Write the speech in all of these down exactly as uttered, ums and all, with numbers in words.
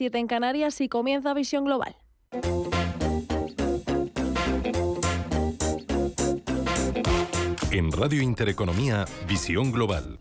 las siete en Canarias y comienza Visión Global. En Radio Intereconomía, Visión Global.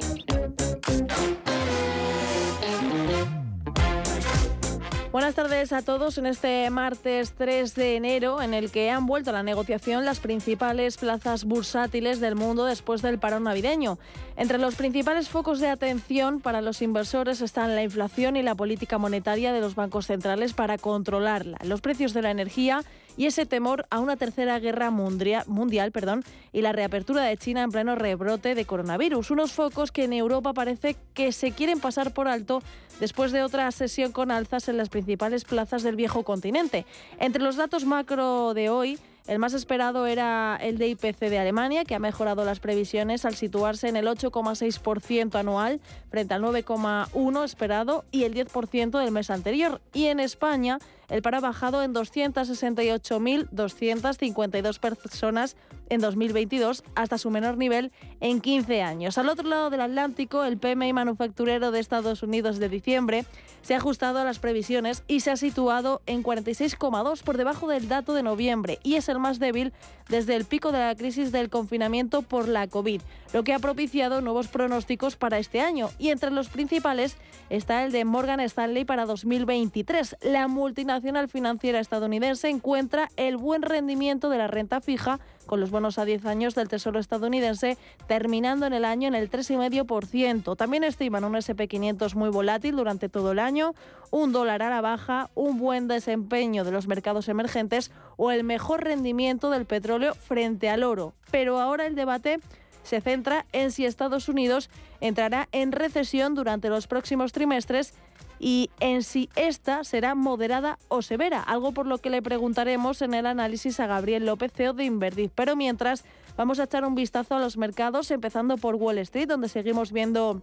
Buenas tardes a todos en este martes tres de enero, en el que han vuelto a la negociación las principales plazas bursátiles del mundo después del parón navideño. Entre los principales focos de atención para los inversores están la inflación y la política monetaria de los bancos centrales para controlarla, los precios de la energía y ese temor a una tercera guerra mundial, mundial perdón, y la reapertura de China en pleno rebrote de coronavirus. Unos focos que en Europa parece que se quieren pasar por alto después de otra sesión con alzas en las principales plazas del viejo continente. Entre los datos macro de hoy, el más esperado era el de I P C de Alemania, que ha mejorado las previsiones al situarse en el ocho coma seis por ciento anual frente al nueve coma uno por ciento esperado y el diez por ciento del mes anterior. Y en España, el paro ha bajado en doscientas sesenta y ocho mil doscientas cincuenta y dos personas en dos mil veintidós, hasta su menor nivel en quince años. Al otro lado del Atlántico, el P M I manufacturero de Estados Unidos de diciembre se ha ajustado a las previsiones y se ha situado en cuarenta y seis coma dos, por debajo del dato de noviembre, y es el más débil desde el pico de la crisis del confinamiento por la COVID, lo que ha propiciado nuevos pronósticos para este año. Y entre los principales está el de Morgan Stanley para dos mil veintitrés. La multinacional financiera estadounidense encuentra el buen rendimiento de la renta fija con los bonos a diez años del Tesoro estadounidense, terminando en el año en el tres coma cinco por ciento. También estiman un ese and pe quinientos muy volátil durante todo el año, un dólar a la baja, un buen desempeño de los mercados emergentes o el mejor rendimiento del petróleo frente al oro. Pero ahora el debate se centra en si Estados Unidos entrará en recesión durante los próximos trimestres y en si esta será moderada o severa, algo por lo que le preguntaremos en el análisis a Gabriel López, C E O de Inverdiz. Pero mientras, vamos a echar un vistazo a los mercados, empezando por Wall Street, donde seguimos viendo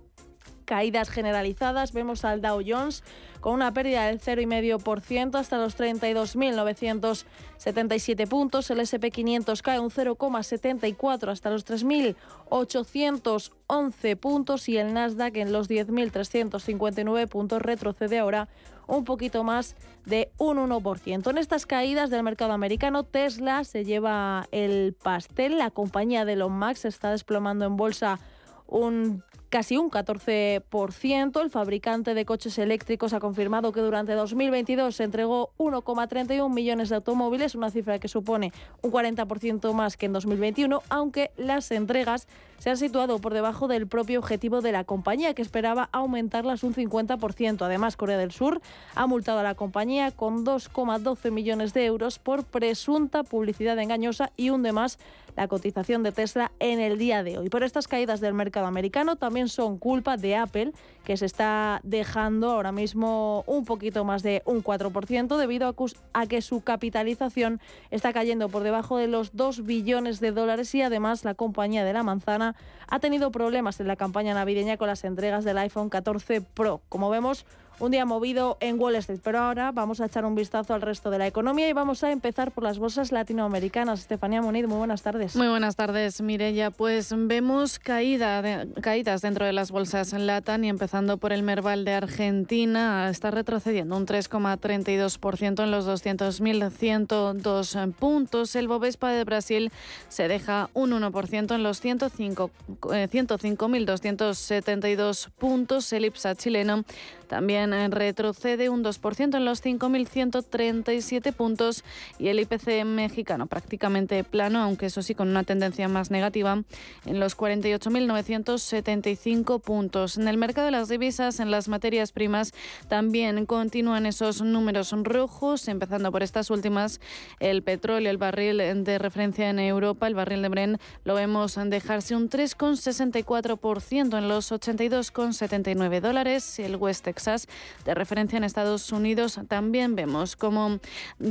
caídas generalizadas. Vemos al Dow Jones con una pérdida del cero coma cinco por ciento hasta los treinta y dos mil novecientos setenta y siete puntos. El ese and pe quinientos cae un cero coma setenta y cuatro por ciento hasta los tres mil ochocientos once puntos y el Nasdaq en los diez mil trescientos cincuenta y nueve puntos retrocede ahora un poquito más de un uno por ciento. En estas caídas del mercado americano, Tesla se lleva el pastel. La compañía de Elon Musk se está desplomando en bolsa un casi un catorce por ciento. El fabricante de coches eléctricos ha confirmado que durante dos mil veintidós se entregó uno coma treinta y uno millones de automóviles, una cifra que supone un cuarenta por ciento más que en dos mil veintiuno, aunque las entregas se han situado por debajo del propio objetivo de la compañía, que esperaba aumentarlas un cincuenta por ciento. Además, Corea del Sur ha multado a la compañía con dos coma doce millones de euros por presunta publicidad engañosa y hunde más la cotización de Tesla en el día de hoy. Por estas caídas del mercado americano también son culpa de Apple, que se está dejando ahora mismo un poquito más de un cuatro por ciento debido a que su capitalización está cayendo por debajo de los dos billones de dólares y además la compañía de la manzana ha tenido problemas en la campaña navideña con las entregas del iPhone catorce Pro. Como vemos, un día movido en Wall Street, pero ahora vamos a echar un vistazo al resto de la economía y vamos a empezar por las bolsas latinoamericanas. Estefanía Muniz, muy buenas tardes. Muy buenas tardes, Mireia. Pues vemos caída de, caídas dentro de las bolsas en LATAM y empezando por el Merval de Argentina. Está retrocediendo un tres coma treinta y dos por ciento en los doscientos mil ciento dos puntos. El Bovespa de Brasil se deja un uno por ciento en los ciento cinco mil doscientos setenta y dos puntos. El Ipsa chileno también retrocede un dos por ciento en los cinco mil ciento treinta y siete puntos y el I P C mexicano prácticamente plano, aunque eso sí con una tendencia más negativa, en los cuarenta y ocho mil novecientos setenta y cinco puntos. En el mercado de las divisas, en las materias primas, también continúan esos números rojos, empezando por estas últimas. El petróleo, el barril de referencia en Europa, el barril de Brent, lo vemos dejarse un tres coma sesenta y cuatro por ciento en los ochenta y dos coma setenta y nueve dólares. El West Texas de referencia en Estados Unidos, también vemos cómo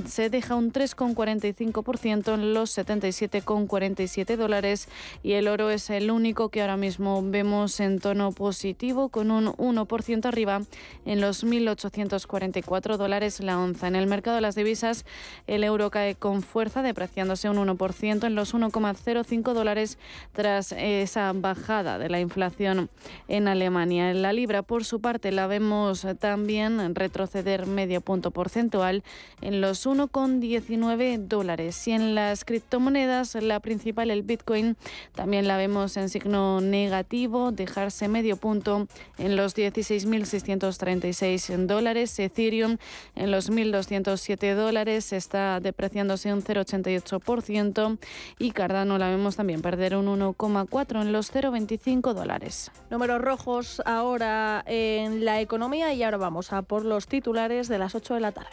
se deja un tres coma cuarenta y cinco por ciento en los setenta y siete coma cuarenta y siete dólares y el oro es el único que ahora mismo vemos en tono positivo con un uno por ciento arriba en los mil ochocientos cuarenta y cuatro dólares la onza. En el mercado de las divisas, el euro cae con fuerza depreciándose un uno por ciento en los uno coma cero cinco dólares tras esa bajada de la inflación en Alemania. La libra, por su parte, la vemos también retroceder medio punto porcentual en los uno coma diecinueve dólares. Y en las criptomonedas, la principal, el Bitcoin, también la vemos en signo negativo, dejarse medio punto en los dieciséis mil seiscientos treinta y seis dólares. Ethereum en los mil doscientos siete dólares, está depreciándose un cero coma ochenta y ocho por ciento. Y Cardano la vemos también perder un uno coma cuatro por ciento en los cero coma veinticinco dólares. Números rojos ahora en la economía y ahora vamos a por los titulares de las ocho de la tarde.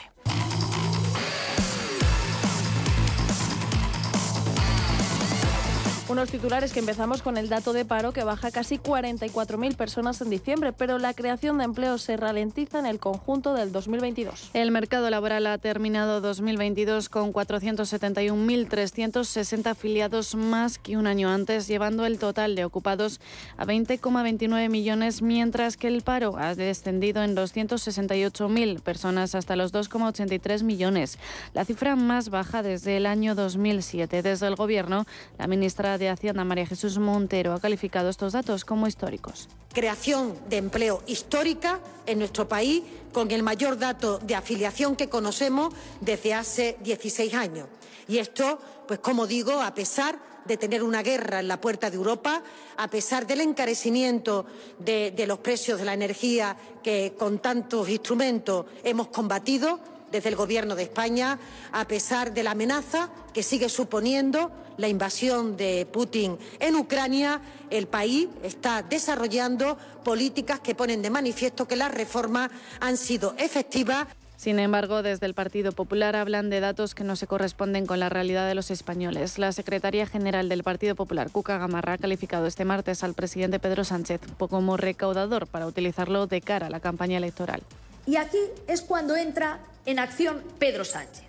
Unos titulares que empezamos con el dato de paro que baja casi cuarenta y cuatro mil personas en diciembre, pero la creación de empleo se ralentiza en el conjunto del dos mil veintidós. El mercado laboral ha terminado dos mil veintidós con cuatrocientos setenta y un mil trescientos sesenta afiliados más que un año antes, llevando el total de ocupados a veinte coma veintinueve millones, mientras que el paro ha descendido en doscientos sesenta y ocho mil personas hasta los dos coma ochenta y tres millones, la cifra más baja desde el año dos mil siete. Desde el Gobierno, la ministra de de Hacienda, María Jesús Montero, ha calificado estos datos como históricos. Creación de empleo histórica en nuestro país, con el mayor dato de afiliación que conocemos desde hace dieciséis años. Y esto, pues como digo, a pesar de tener una guerra en la puerta de Europa, a pesar del encarecimiento de, de los precios de la energía que con tantos instrumentos hemos combatido desde el Gobierno de España, a pesar de la amenaza que sigue suponiendo la invasión de Putin en Ucrania, el país está desarrollando políticas que ponen de manifiesto que las reformas han sido efectivas. Sin embargo, desde el Partido Popular hablan de datos que no se corresponden con la realidad de los españoles. La secretaria general del Partido Popular, Cuca Gamarra, ha calificado este martes al presidente Pedro Sánchez como recaudador para utilizarlo de cara a la campaña electoral. Y aquí es cuando entra en acción Pedro Sánchez,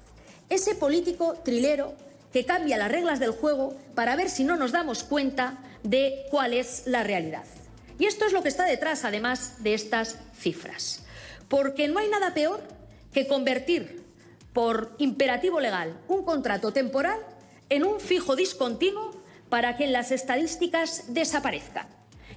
ese político trilero que cambia las reglas del juego para ver si no nos damos cuenta de cuál es la realidad. Y esto es lo que está detrás, además, de estas cifras. Porque no hay nada peor que convertir por imperativo legal un contrato temporal en un fijo discontinuo para que en las estadísticas desaparezca.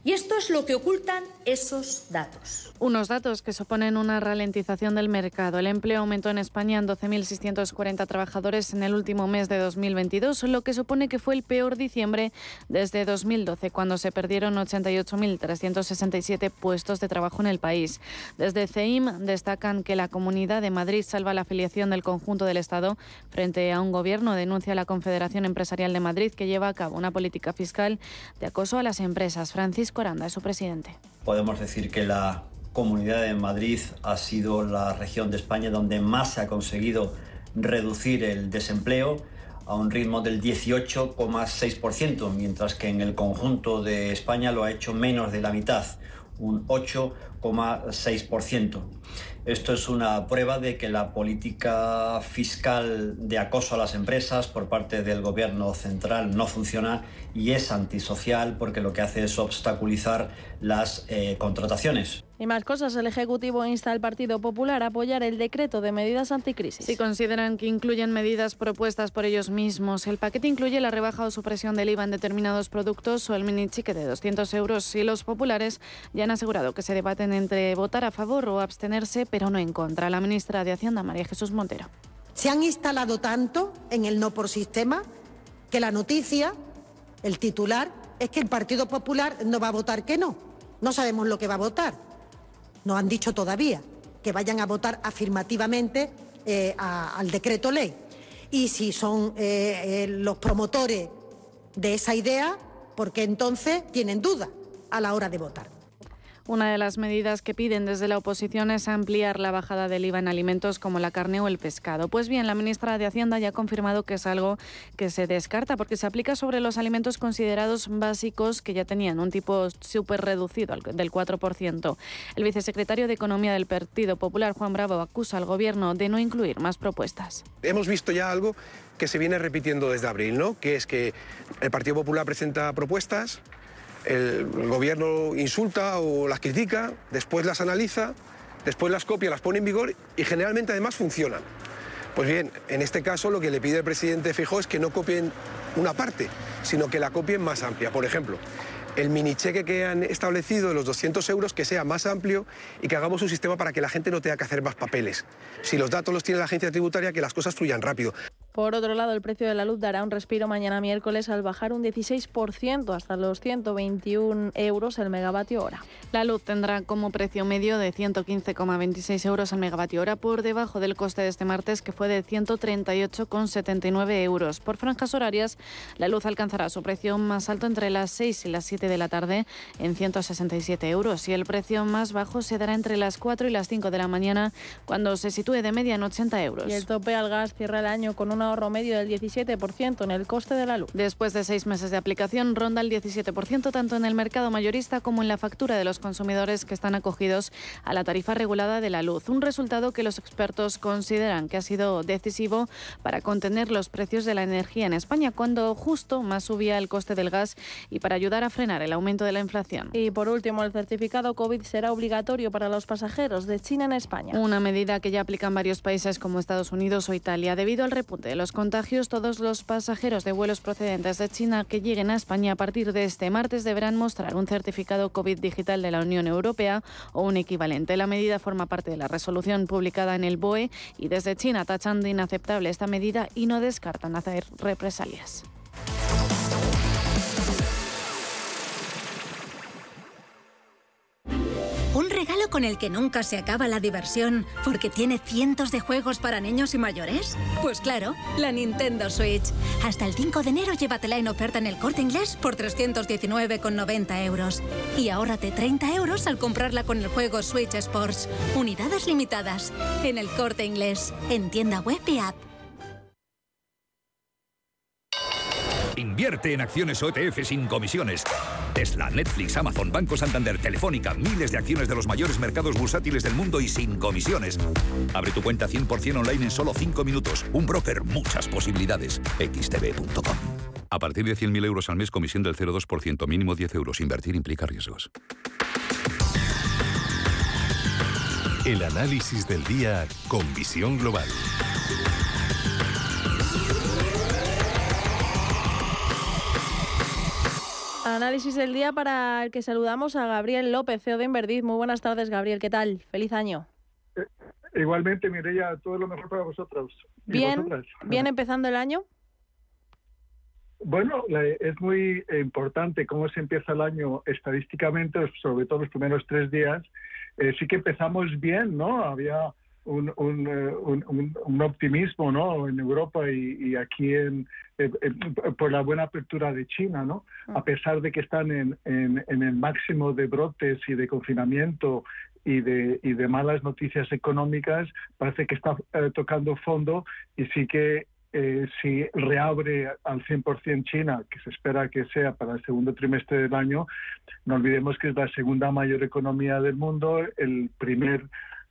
Y esto es lo que ocultan esos datos. Unos datos que suponen una ralentización del mercado. El empleo aumentó en España en doce mil seiscientos cuarenta trabajadores en el último mes de dos mil veintidós, lo que supone que fue el peor diciembre desde dos mil doce, cuando se perdieron ochenta y ocho mil trescientos sesenta y siete puestos de trabajo en el país. Desde C E I M destacan que la Comunidad de Madrid salva la afiliación del conjunto del Estado frente a un gobierno, denuncia la Confederación Empresarial de Madrid, que lleva a cabo una política fiscal de acoso a las empresas. Francisco Coranda es su presidente. Podemos decir que la Comunidad de Madrid ha sido la región de España donde más se ha conseguido reducir el desempleo a un ritmo del dieciocho coma seis por ciento, mientras que en el conjunto de España lo ha hecho menos de la mitad, un ocho coma seis por ciento. Esto es una prueba de que la política fiscal de acoso a las empresas por parte del Gobierno central no funciona y es antisocial, porque lo que hace es obstaculizar las eh, contrataciones. Y más cosas. El Ejecutivo insta al Partido Popular a apoyar el decreto de medidas anticrisis. Si consideran que incluyen medidas propuestas por ellos mismos, el paquete incluye la rebaja o supresión del IVA en determinados productos o el minichique de doscientos euros. Y los populares ya han asegurado que se debaten entre votar a favor o abstenerse, pero no en contra. La ministra de Hacienda, María Jesús Montero. Se han instalado tanto en el no por sistema que la noticia, el titular, es que el Partido Popular no va a votar que no. No sabemos lo que va a votar. No han dicho todavía que vayan a votar afirmativamente eh, a, al decreto ley. Y si son eh, eh, los promotores de esa idea, porque entonces tienen duda a la hora de votar. Una de las medidas que piden desde la oposición es ampliar la bajada del IVA en alimentos como la carne o el pescado. Pues bien, la ministra de Hacienda ya ha confirmado que es algo que se descarta porque se aplica sobre los alimentos considerados básicos que ya tenían un tipo súper reducido del cuatro por ciento. El vicesecretario de Economía del Partido Popular, Juan Bravo, acusa al Gobierno de no incluir más propuestas. Hemos visto ya algo que se viene repitiendo desde abril, ¿no? Que es que el Partido Popular presenta propuestas, el Gobierno insulta o las critica, después las analiza, después las copia, las pone en vigor y generalmente además funcionan. Pues bien, en este caso lo que le pide el presidente Feijóo es que no copien una parte, sino que la copien más amplia. Por ejemplo, el minicheque que han establecido de los doscientos euros, que sea más amplio y que hagamos un sistema para que la gente no tenga que hacer más papeles. Si los datos los tiene la agencia tributaria, que las cosas fluyan rápido. Por otro lado, el precio de la luz dará un respiro mañana miércoles al bajar un dieciséis por ciento hasta los ciento veintiuno euros el megavatio hora. La luz tendrá como precio medio de ciento quince coma veintiséis euros al megavatio hora, por debajo del coste de este martes, que fue de ciento treinta y ocho coma setenta y nueve euros. Por franjas horarias, la luz alcanzará su precio más alto entre las seis y las siete de la tarde en ciento sesenta y siete euros, y el precio más bajo se dará entre las cuatro y las cinco de la mañana, cuando se sitúe de media en ochenta euros. Y el tope al gas cierra el año con una ahorro medio del diecisiete por ciento en el coste de la luz. Después de seis meses de aplicación, ronda el diecisiete por ciento tanto en el mercado mayorista como en la factura de los consumidores que están acogidos a la tarifa regulada de la luz. Un resultado que los expertos consideran que ha sido decisivo para contener los precios de la energía en España, cuando justo más subía el coste del gas, y para ayudar a frenar el aumento de la inflación. Y por último, el certificado COVID será obligatorio para los pasajeros de China en España. Una medida que ya aplican varios países como Estados Unidos o Italia. Debido al repunte de los contagios, todos los pasajeros de vuelos procedentes de China que lleguen a España a partir de este martes deberán mostrar un certificado COVID digital de la Unión Europea o un equivalente. La medida forma parte de la resolución publicada en el B O E, y desde China tachan de inaceptable esta medida y no descartan hacer represalias. Un regalo con el que nunca se acaba la diversión, porque tiene cientos de juegos para niños y mayores. Pues claro, la Nintendo Switch. Hasta el cinco de enero llévatela en oferta en el Corte Inglés por trescientos diecinueve con noventa euros. Y ahórrate treinta euros al comprarla con el juego Switch Sports. Unidades limitadas. En el Corte Inglés. En tienda web y app. Invierte en acciones o E T F sin comisiones. Tesla, Netflix, Amazon, Banco Santander, Telefónica, miles de acciones de los mayores mercados bursátiles del mundo y sin comisiones. Abre tu cuenta cien por ciento online en solo cinco minutos. Un broker, muchas posibilidades. X T B punto com. A partir de cien mil euros al mes, comisión del cero coma dos por ciento, mínimo diez euros. Invertir implica riesgos. El análisis del día con Visión Global. Análisis del día para el que saludamos a Gabriel López, C E O de Inverdiz. Muy buenas tardes, Gabriel. ¿Qué tal? Feliz año. Eh, igualmente, Mireia, todo lo mejor para vosotros. Bien, vosotras. Bien empezando el año. Bueno, es muy importante cómo se empieza el año estadísticamente, sobre todo los primeros tres días. Eh, sí que empezamos bien, ¿no? Había un, un, un, un, un optimismo, ¿no? En Europa y, y aquí en Eh, eh, por la buena apertura de China, ¿no? A pesar de que están en, en, en el máximo de brotes y de confinamiento y de, y de malas noticias económicas, parece que está eh, tocando fondo, y sí que eh, si reabre al cien por ciento China, que se espera que sea para el segundo trimestre del año, no olvidemos que es la segunda mayor economía del mundo, el primer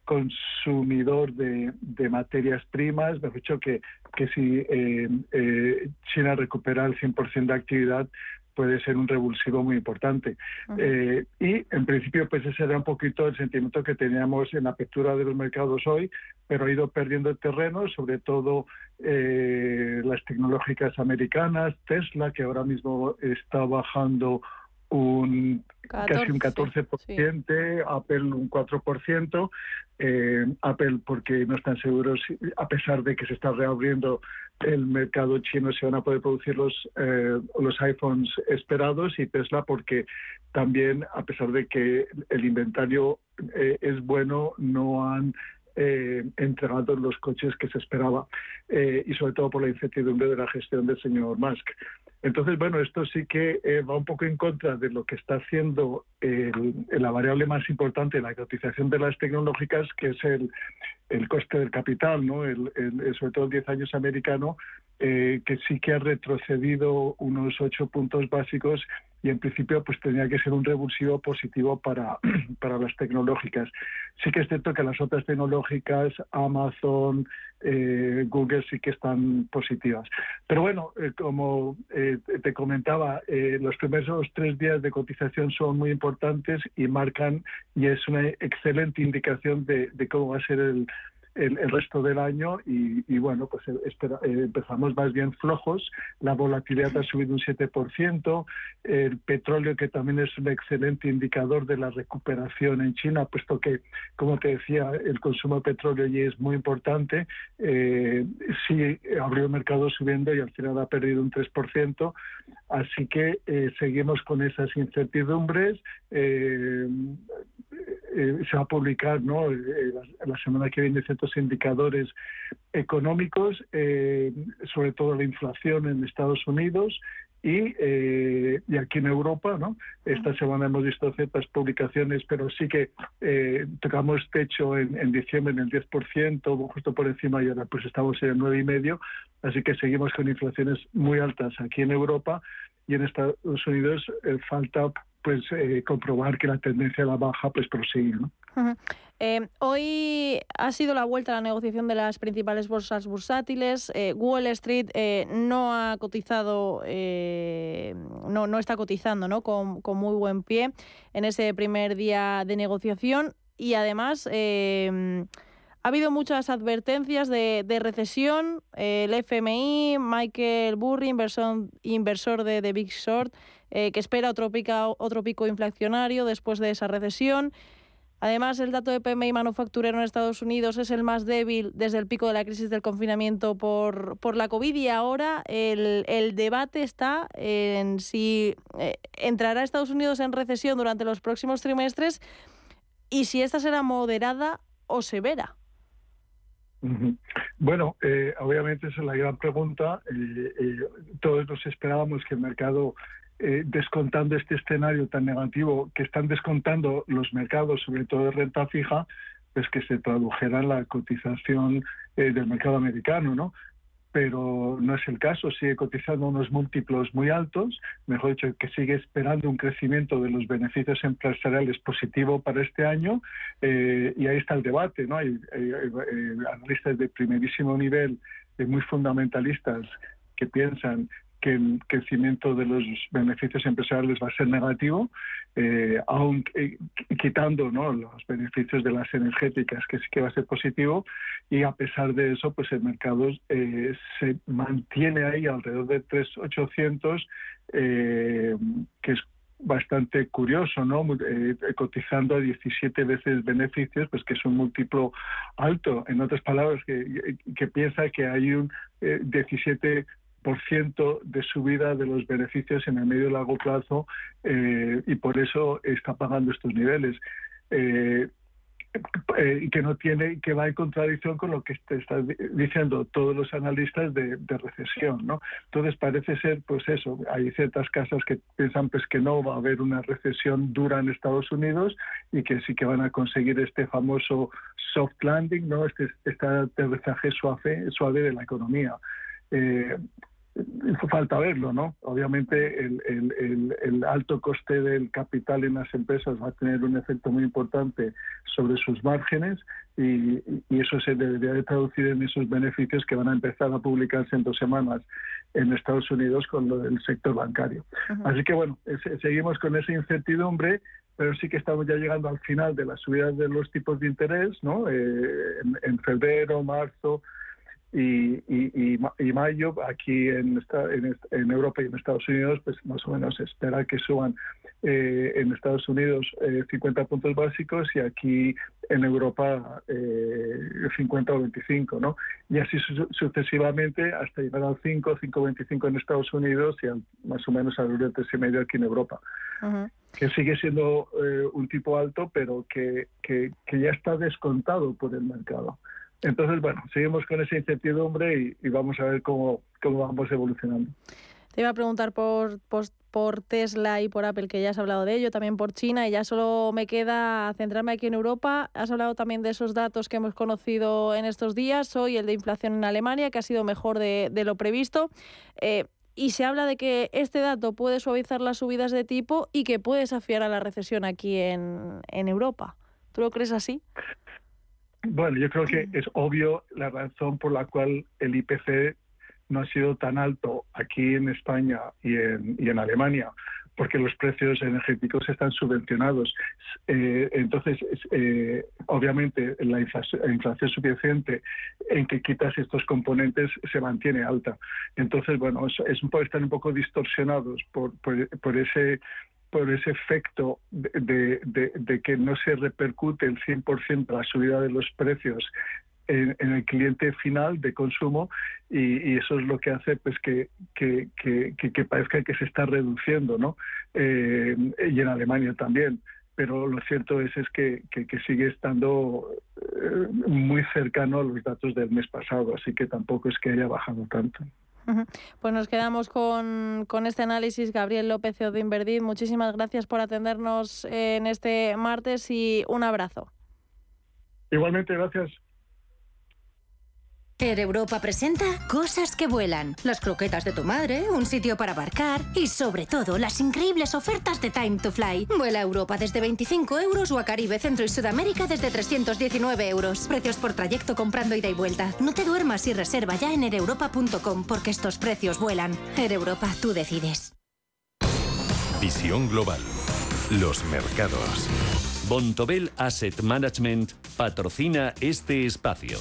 consumidor de, de materias primas. Me ha dicho que, que si eh, eh, China recupera el cien por ciento de actividad, puede ser un revulsivo muy importante. Uh-huh. Eh, y, en principio, pues ese era un poquito el sentimiento que teníamos en la apertura de los mercados hoy, pero ha ido perdiendo terreno, sobre todo eh, las tecnológicas americanas, Tesla, que ahora mismo está bajando un catorce, casi un catorce por ciento, sí. Apple un cuatro por ciento, eh, Apple porque no están seguros, a pesar de que se está reabriendo el mercado chino, se van a poder producir los, eh, los iPhones esperados, y Tesla porque también, a pesar de que el inventario eh, es bueno, no han Eh, entregando los coches que se esperaba, eh, y sobre todo por la incertidumbre de la gestión del señor Musk. Entonces, bueno, esto sí que eh, va un poco en contra de lo que está haciendo eh, el, la variable más importante, la cotización de las tecnológicas, que es el, el coste del capital, ¿no? El, el, sobre todo el diez años americano, eh, que sí que ha retrocedido unos ocho puntos básicos, y en principio pues tenía que ser un revulsivo positivo para, para las tecnológicas. Sí que es cierto que las otras tecnológicas, Amazon, eh, Google, sí que están positivas. Pero bueno, eh, como eh, te comentaba, eh, los primeros tres días de cotización son muy importantes y marcan, y es una excelente indicación de, de cómo va a ser el el, el resto del año y, y bueno, pues espera, eh, empezamos más bien flojos. La volatilidad ha subido un siete por ciento, el petróleo, que también es un excelente indicador de la recuperación en China, puesto que, como te decía, el consumo de petróleo allí es muy importante. Eh, sí, abrió el mercado subiendo y al final ha perdido un tres por ciento, así que eh, seguimos con esas incertidumbres. Eh, eh, se va a publicar, ¿no?, eh, la, la semana que viene ciertos indicadores económicos, eh, sobre todo la inflación en Estados Unidos y, eh, y aquí en Europa, ¿no? Esta semana hemos visto ciertas publicaciones, pero sí que eh, tocamos techo en, en diciembre en el diez por ciento, justo por encima, y ahora pues estamos en el nueve coma cinco por ciento, así que seguimos con inflaciones muy altas aquí en Europa y en Estados Unidos. eh, falta pues eh, comprobar que la tendencia a la baja pues prosigue, ¿no? Uh-huh. Eh, hoy ha sido la vuelta a la negociación de las principales bolsas bursátiles. Eh, Wall Street eh, no ha cotizado, eh, no, no está cotizando, ¿no?, con, con muy buen pie en ese primer día de negociación, y además eh, ha habido muchas advertencias de, de recesión. Eh, el F M I, Michael Burry, inversor, inversor de The Big Short, Eh, que espera otro, pica, otro pico inflacionario después de esa recesión. Además, el dato de P M I manufacturero en Estados Unidos es el más débil desde el pico de la crisis del confinamiento por, por la COVID, y ahora el, el debate está en si eh, entrará Estados Unidos en recesión durante los próximos trimestres y si esta será moderada o severa. Bueno, eh, obviamente esa es la gran pregunta. Eh, eh, todos nos esperábamos que el mercado, Eh, descontando este escenario tan negativo que están descontando los mercados, sobre todo de renta fija, pues que se tradujera en la cotización eh, del mercado americano, ¿no? Pero no es el caso, sigue cotizando unos múltiplos muy altos, mejor dicho, que sigue esperando un crecimiento de los beneficios empresariales positivo para este año, eh, y ahí está el debate, ¿no? Hay, hay, hay analistas de primerísimo nivel, eh, muy fundamentalistas, que piensan que el crecimiento de los beneficios empresariales va a ser negativo, eh, aun eh, quitando, ¿no?, los beneficios de las energéticas, que sí que va a ser positivo, y a pesar de eso, pues el mercado eh, se mantiene ahí alrededor de tres mil ochocientos, eh, que es bastante curioso, ¿no?, eh, cotizando a diecisiete veces beneficios, pues que es un múltiplo alto. En otras palabras, que, que piensa que hay un eh, diecisiete por ciento de subida de los beneficios en el medio y largo plazo, eh, y por eso está pagando estos niveles, eh, eh, que no tiene, que va en contradicción con lo que te están diciendo todos los analistas de, de recesión, ¿no? Entonces parece ser, pues eso, hay ciertas casas que piensan pues que no va a haber una recesión dura en Estados Unidos y que sí que van a conseguir este famoso soft landing, ¿no?, este, este aterrizaje suave, suave de la economía. Eh, Falta verlo, ¿no? Obviamente el, el, el, el alto coste del capital en las empresas va a tener un efecto muy importante sobre sus márgenes y, y eso se debería de traducir en esos beneficios que van a empezar a publicarse en dos semanas en Estados Unidos con lo del sector bancario. Uh-huh. Así que bueno, se, seguimos con esa incertidumbre, pero sí que estamos ya llegando al final de las subidas de los tipos de interés, ¿no? Eh, en, en febrero, marzo Y, y, y mayo, aquí en, en, en Europa y en Estados Unidos, pues más o menos se espera que suban eh, en Estados Unidos eh, cincuenta puntos básicos y aquí en Europa eh, cincuenta o veinticinco, ¿no? Y así su- sucesivamente hasta llegar al cinco, cinco veinticinco en Estados Unidos y al, más o menos al tres y medio aquí en Europa. Uh-huh. Que sigue siendo eh, un tipo alto, pero que, que, que ya está descontado por el mercado. Entonces, bueno, seguimos con esa incertidumbre y, y vamos a ver cómo, cómo vamos evolucionando. Te iba a preguntar por, por, por Tesla y por Apple, que ya has hablado de ello, también por China, y ya solo me queda centrarme aquí en Europa. Has hablado también de esos datos que hemos conocido en estos días, hoy el de inflación en Alemania, que ha sido mejor de, de lo previsto, eh, y se habla de que este dato puede suavizar las subidas de tipo y que puede desafiar a la recesión aquí en, en Europa. ¿Tú lo crees así? Bueno, yo creo que es obvio la razón por la cual el I P C no ha sido tan alto aquí en España y en, y en Alemania, porque los precios energéticos están subvencionados. Eh, entonces, eh, obviamente, la inflación subyacente en que quitas estos componentes se mantiene alta. Entonces, bueno, es, es un poco, están un poco distorsionados por, por, por ese... por ese efecto de, de, de, de que no se repercute el cien por ciento la subida de los precios en, en el cliente final de consumo, y, y eso es lo que hace pues que, que, que, que, que parezca que se está reduciendo, ¿no? Eh, y en Alemania también. Pero lo cierto es, es que, que, que sigue estando eh, muy cercano a los datos del mes pasado, así que tampoco es que haya bajado tanto. Pues nos quedamos con, con este análisis. Gabriel López, C E O de Inverdiz, muchísimas gracias por atendernos en este martes y un abrazo. Igualmente, gracias. Air Europa presenta Cosas que Vuelan, las croquetas de tu madre, un sitio para aparcar y, sobre todo, las increíbles ofertas de Time to Fly. Vuela a Europa desde veinticinco euros o a Caribe, Centro y Sudamérica desde trescientos diecinueve euros. Precios por trayecto comprando ida y vuelta. No te duermas y reserva ya en air europa punto com porque estos precios vuelan. Air Europa, tú decides. Visión Global. Los mercados. Vontobel Asset Management patrocina este espacio.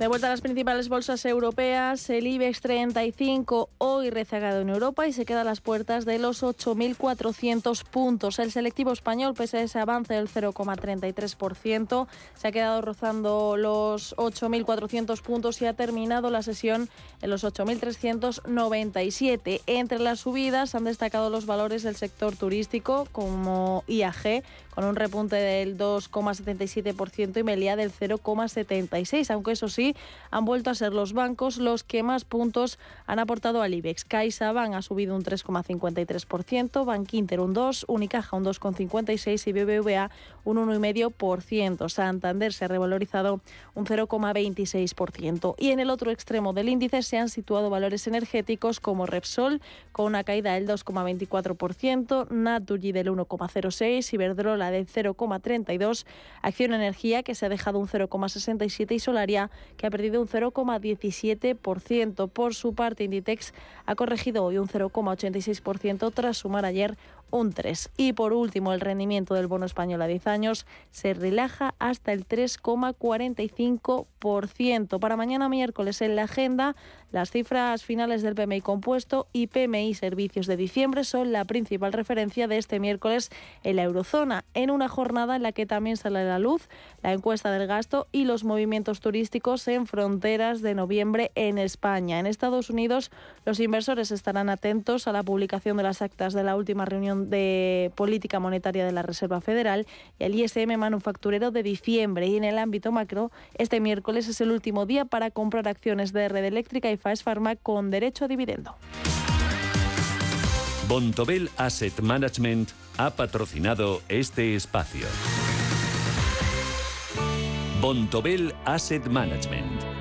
De vuelta a las principales bolsas europeas, el IBEX treinta y cinco hoy rezagado en Europa y se queda a las puertas de los ocho mil cuatrocientos puntos. El selectivo español, pese a ese avance del cero coma treinta y tres por ciento, se ha quedado rozando los ocho mil cuatrocientos puntos y ha terminado la sesión en los ocho mil trescientos noventa y siete. Entre las subidas han destacado los valores del sector turístico, como I A G, con un repunte del dos coma setenta y siete por ciento y Meliá del cero coma setenta y seis por ciento, aunque eso sí, han vuelto a ser los bancos los que más puntos han aportado al IBEX. CaixaBank ha subido un tres coma cincuenta y tres por ciento, Bankinter un dos por ciento, Unicaja un dos coma cincuenta y seis por ciento y B B V A un uno coma cinco por ciento. Santander se ha revalorizado un cero coma veintiséis por ciento. Y en el otro extremo del índice se han situado valores energéticos como Repsol, con una caída del dos coma veinticuatro por ciento, Naturgy del uno coma cero seis por ciento, Iberdrola del cero coma treinta y dos por ciento, Acción Energía, que se ha dejado un cero coma sesenta y siete por ciento, y Solaria, que ha perdido un cero coma diecisiete por ciento. Por su parte, Inditex ha corregido hoy un cero coma ochenta y seis por ciento tras sumar ayer un tres por ciento. Y por último, el rendimiento del bono español a diez años se relaja hasta el tres coma cuarenta y cinco por ciento. Para mañana miércoles en la agenda, las cifras finales del P M I compuesto y P M I servicios de diciembre son la principal referencia de este miércoles en la eurozona, en una jornada en la que también sale a la luz la encuesta del gasto y los movimientos turísticos en fronteras de noviembre en España. En Estados Unidos, los inversores estarán atentos a la publicación de las actas de la última reunión de política monetaria de la Reserva Federal y el I S M manufacturero de diciembre. Y en el ámbito macro, este miércoles es el último día para comprar acciones de Red Eléctrica y Faes Pharma con derecho a dividendo. Vontobel Asset Management ha patrocinado este espacio. Vontobel Asset Management,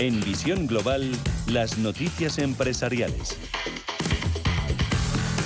En Visión Global, las noticias empresariales.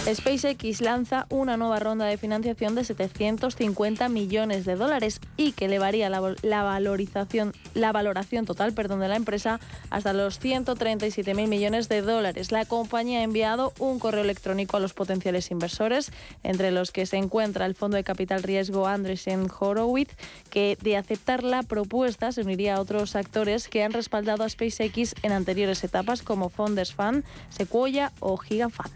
SpaceX lanza una nueva ronda de financiación de setecientos cincuenta millones de dólares y que elevaría la, la, valorización, la valoración total perdón, de la empresa hasta los ciento treinta y siete mil millones de dólares. La compañía ha enviado un correo electrónico a los potenciales inversores, entre los que se encuentra el fondo de capital riesgo Andreessen Horowitz, que de aceptar la propuesta se uniría a otros actores que han respaldado a SpaceX en anteriores etapas, como Founders Fund, Sequoia o Giga Fund.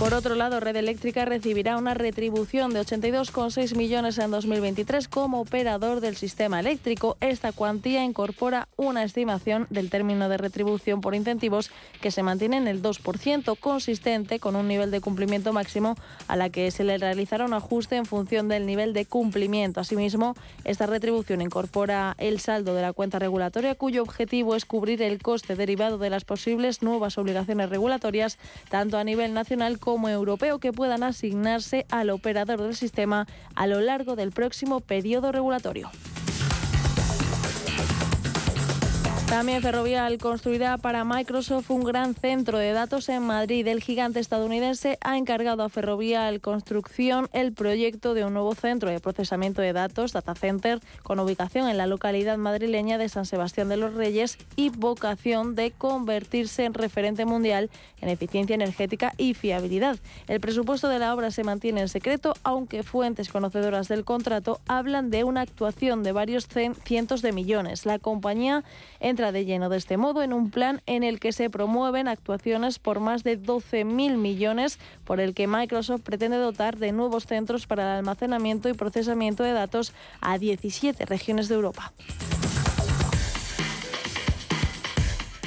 Por otro lado, Red Eléctrica recibirá una retribución de ochenta y dos coma seis millones en dos mil veintitrés como operador del sistema eléctrico. Esta cuantía incorpora una estimación del término de retribución por incentivos que se mantiene en el dos por ciento, consistente con un nivel de cumplimiento máximo a la que se le realizará un ajuste en función del nivel de cumplimiento. Asimismo, esta retribución incorpora el saldo de la cuenta regulatoria, cuyo objetivo es cubrir el coste derivado de las posibles nuevas obligaciones regulatorias, tanto a nivel nacional como europeo, que puedan asignarse al operador del sistema a lo largo del próximo periodo regulatorio. También Ferrovial construirá para Microsoft un gran centro de datos en Madrid. El gigante estadounidense ha encargado a Ferrovial Construcción el proyecto de un nuevo centro de procesamiento de datos, data center, con ubicación en la localidad madrileña de San Sebastián de los Reyes y vocación de convertirse en referente mundial en eficiencia energética y fiabilidad. El presupuesto de la obra se mantiene en secreto, aunque fuentes conocedoras del contrato hablan de una actuación de varios cientos de millones. La compañía entre de lleno de este modo en un plan en el que se promueven actuaciones por más de doce mil millones, por el que Microsoft pretende dotar de nuevos centros para el almacenamiento y procesamiento de datos a diecisiete regiones de Europa.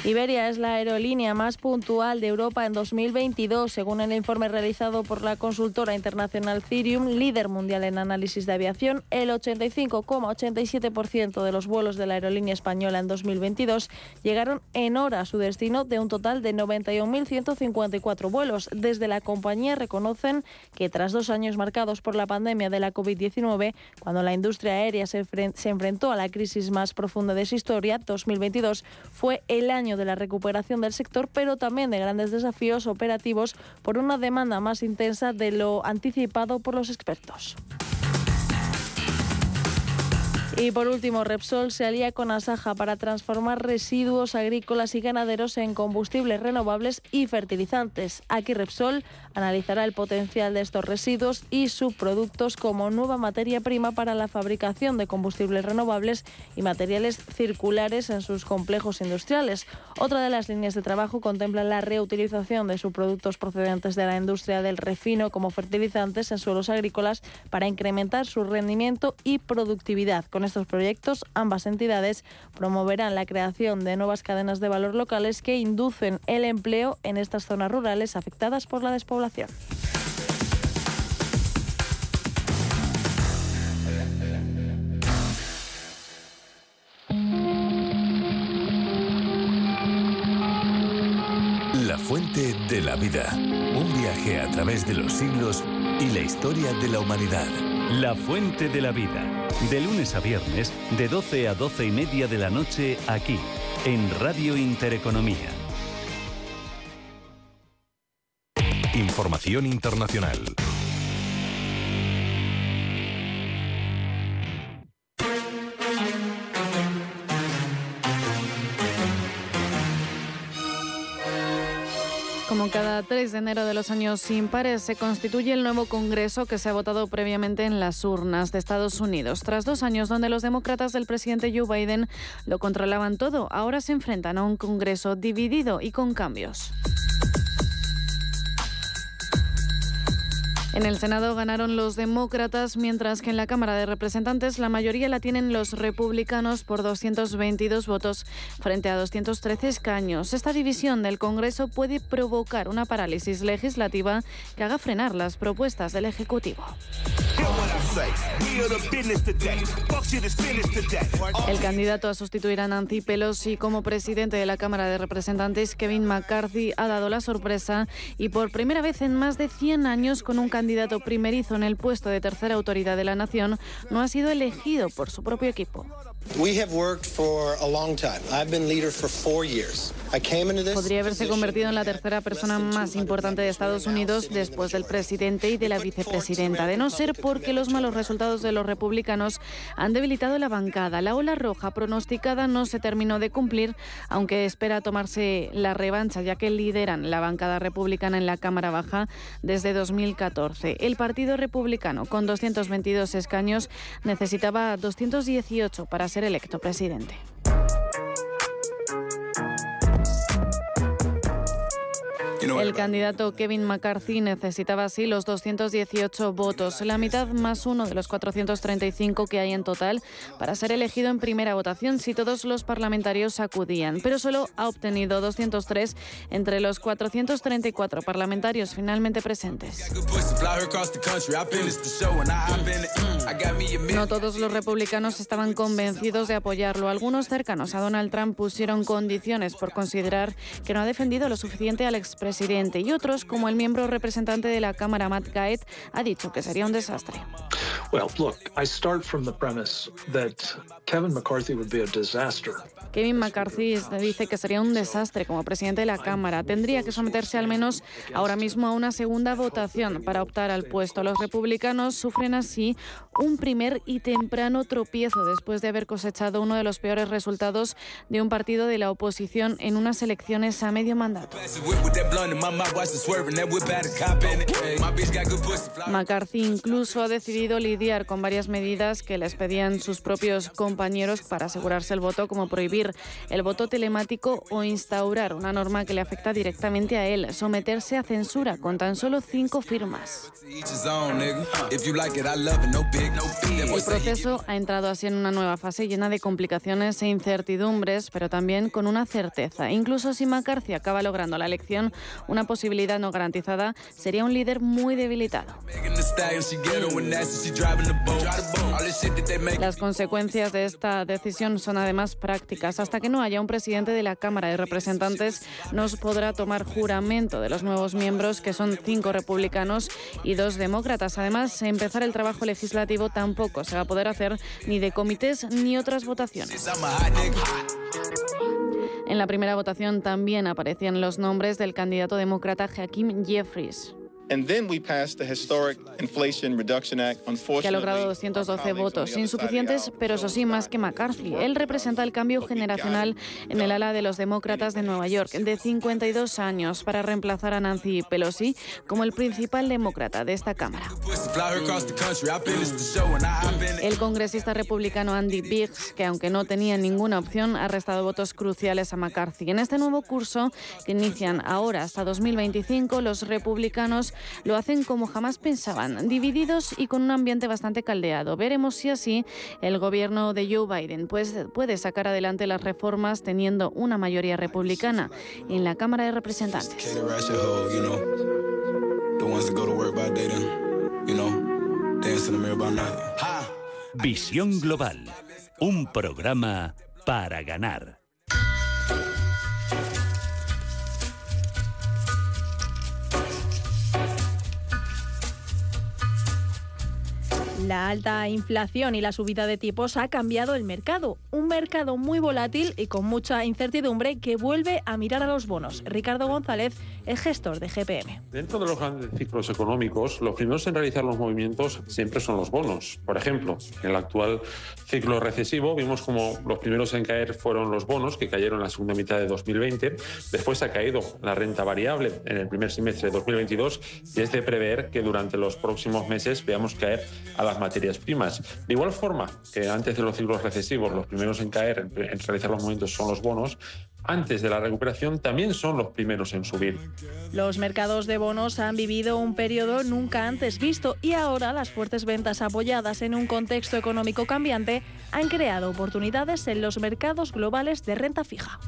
Iberia es la aerolínea más puntual de Europa en dos mil veintidós, según el informe realizado por la consultora internacional Cirium, líder mundial en análisis de aviación. El ochenta y cinco coma ochenta y siete por ciento de los vuelos de la aerolínea española en dos mil veintidós llegaron en hora a su destino, de un total de noventa y un mil ciento cincuenta y cuatro vuelos. Desde la compañía reconocen que tras dos años marcados por la pandemia de la covid diecinueve, cuando la industria aérea se, se enfrentó a la crisis más profunda de su historia, dos mil veintidós fue el año de la recuperación del sector, pero también de grandes desafíos operativos por una demanda más intensa de lo anticipado por los expertos. Y por último, Repsol se alía con Asaja para transformar residuos agrícolas y ganaderos en combustibles renovables y fertilizantes. Aquí Repsol analizará el potencial de estos residuos y subproductos como nueva materia prima para la fabricación de combustibles renovables y materiales circulares en sus complejos industriales. Otra de las líneas de trabajo contempla la reutilización de subproductos procedentes de la industria del refino como fertilizantes en suelos agrícolas para incrementar su rendimiento y productividad. Con estos proyectos, ambas entidades promoverán la creación de nuevas cadenas de valor locales que inducen el empleo en estas zonas rurales afectadas por la despoblación. La fuente de la vida. Un viaje a través de los siglos y la historia de la humanidad. La fuente de la vida. De lunes a viernes, de doce a doce y media de la noche, aquí, en Radio Intereconomía. Información internacional. Como cada tres de enero de los años impares, se constituye el nuevo Congreso que se ha votado previamente en las urnas de Estados Unidos. Tras dos años donde los demócratas del presidente Joe Biden lo controlaban todo, ahora se enfrentan a un Congreso dividido y con cambios. En el Senado ganaron los demócratas, mientras que en la Cámara de Representantes la mayoría la tienen los republicanos por doscientos veintidós votos frente a doscientos trece escaños. Esta división del Congreso puede provocar una parálisis legislativa que haga frenar las propuestas del Ejecutivo. El candidato a sustituir a Nancy Pelosi como presidente de la Cámara de Representantes, Kevin McCarthy, ha dado la sorpresa y por primera vez en más de cien años, con un candidato primerizo en el puesto de tercera autoridad de la nación, no ha sido elegido por su propio equipo. Podría haberse convertido en la tercera persona más importante de Estados Unidos después del presidente y de la vicepresidenta, de no ser porque los malos resultados de los republicanos han debilitado la bancada. La ola roja pronosticada no se terminó de cumplir, aunque espera tomarse la revancha, ya que lideran la bancada republicana en la Cámara Baja desde dos mil catorce. El Partido Republicano, con doscientos veintidós escaños, necesitaba doscientos dieciocho para ser electo presidente. El candidato Kevin McCarthy necesitaba así los doscientos dieciocho votos, la mitad más uno de los cuatrocientos treinta y cinco que hay en total, para ser elegido en primera votación si todos los parlamentarios acudían. Pero solo ha obtenido doscientos tres entre los cuatrocientos treinta y cuatro parlamentarios finalmente presentes. No todos los republicanos estaban convencidos de apoyarlo. Algunos cercanos a Donald Trump pusieron condiciones por considerar que no ha defendido lo suficiente al expresidente, y otros, como el miembro representante de la Cámara Matt Gaetz, ha dicho que sería un desastre. Well, look, I start from the premise that Kevin McCarthy would be a disaster. Kevin McCarthy dice que sería un desastre como presidente de la Cámara. Tendría que someterse al menos ahora mismo a una segunda votación para optar al puesto. Los republicanos sufren así un primer y temprano tropiezo después de haber cosechado uno de los peores resultados de un partido de la oposición en unas elecciones a medio mandato. McCarthy incluso ha decidido lidiar con varias medidas que les pedían sus propios compañeros para asegurarse el voto, como prohibir el voto telemático o instaurar una norma que le afecta directamente a él, someterse a censura con tan solo cinco firmas. El proceso ha entrado así en una nueva fase llena de complicaciones e incertidumbres, pero también con una certeza. Incluso si McCarthy acaba logrando la elección, una posibilidad no garantizada, sería un líder muy debilitado. Las consecuencias de esta decisión son además prácticas. Hasta que no haya un presidente de la Cámara de Representantes, no se podrá tomar juramento de los nuevos miembros, que son cinco republicanos y dos demócratas. Además, empezar el trabajo legislativo tampoco se va a poder hacer, ni de comités ni otras votaciones. En la primera votación también aparecían los nombres del candidato demócrata Hakeem Jeffries, que ha logrado doscientos doce votos, insuficientes, pero eso sí, más que McCarthy. Él representa el cambio generacional en el ala de los demócratas de Nueva York, de cincuenta y dos años, para reemplazar a Nancy Pelosi como el principal demócrata de esta Cámara. El congresista republicano Andy Biggs, que aunque no tenía ninguna opción, ha restado votos cruciales a McCarthy. En este nuevo curso, que inician ahora hasta dos mil veinticinco, los republicanos lo hacen como jamás pensaban, divididos y con un ambiente bastante caldeado. Veremos si así el gobierno de Joe Biden pues, puede sacar adelante las reformas teniendo una mayoría republicana en la Cámara de Representantes. Visión Global, un programa para ganar. La alta inflación y la subida de tipos ha cambiado el mercado. Un mercado muy volátil y con mucha incertidumbre que vuelve a mirar a los bonos. Ricardo González es gestor de G P M. Dentro de los grandes ciclos económicos, los primeros en realizar los movimientos siempre son los bonos. Por ejemplo, en el actual ciclo recesivo vimos como los primeros en caer fueron los bonos, que cayeron en la segunda mitad de dos mil veinte. Después ha caído la renta variable en el primer semestre de dos mil veintidós y es de prever que durante los próximos meses veamos caer a la materias primas. De igual forma que antes de los ciclos recesivos los primeros en caer, en realizar los movimientos son los bonos, antes de la recuperación también son los primeros en subir. Los mercados de bonos han vivido un periodo nunca antes visto y ahora las fuertes ventas apoyadas en un contexto económico cambiante han creado oportunidades en los mercados globales de renta fija.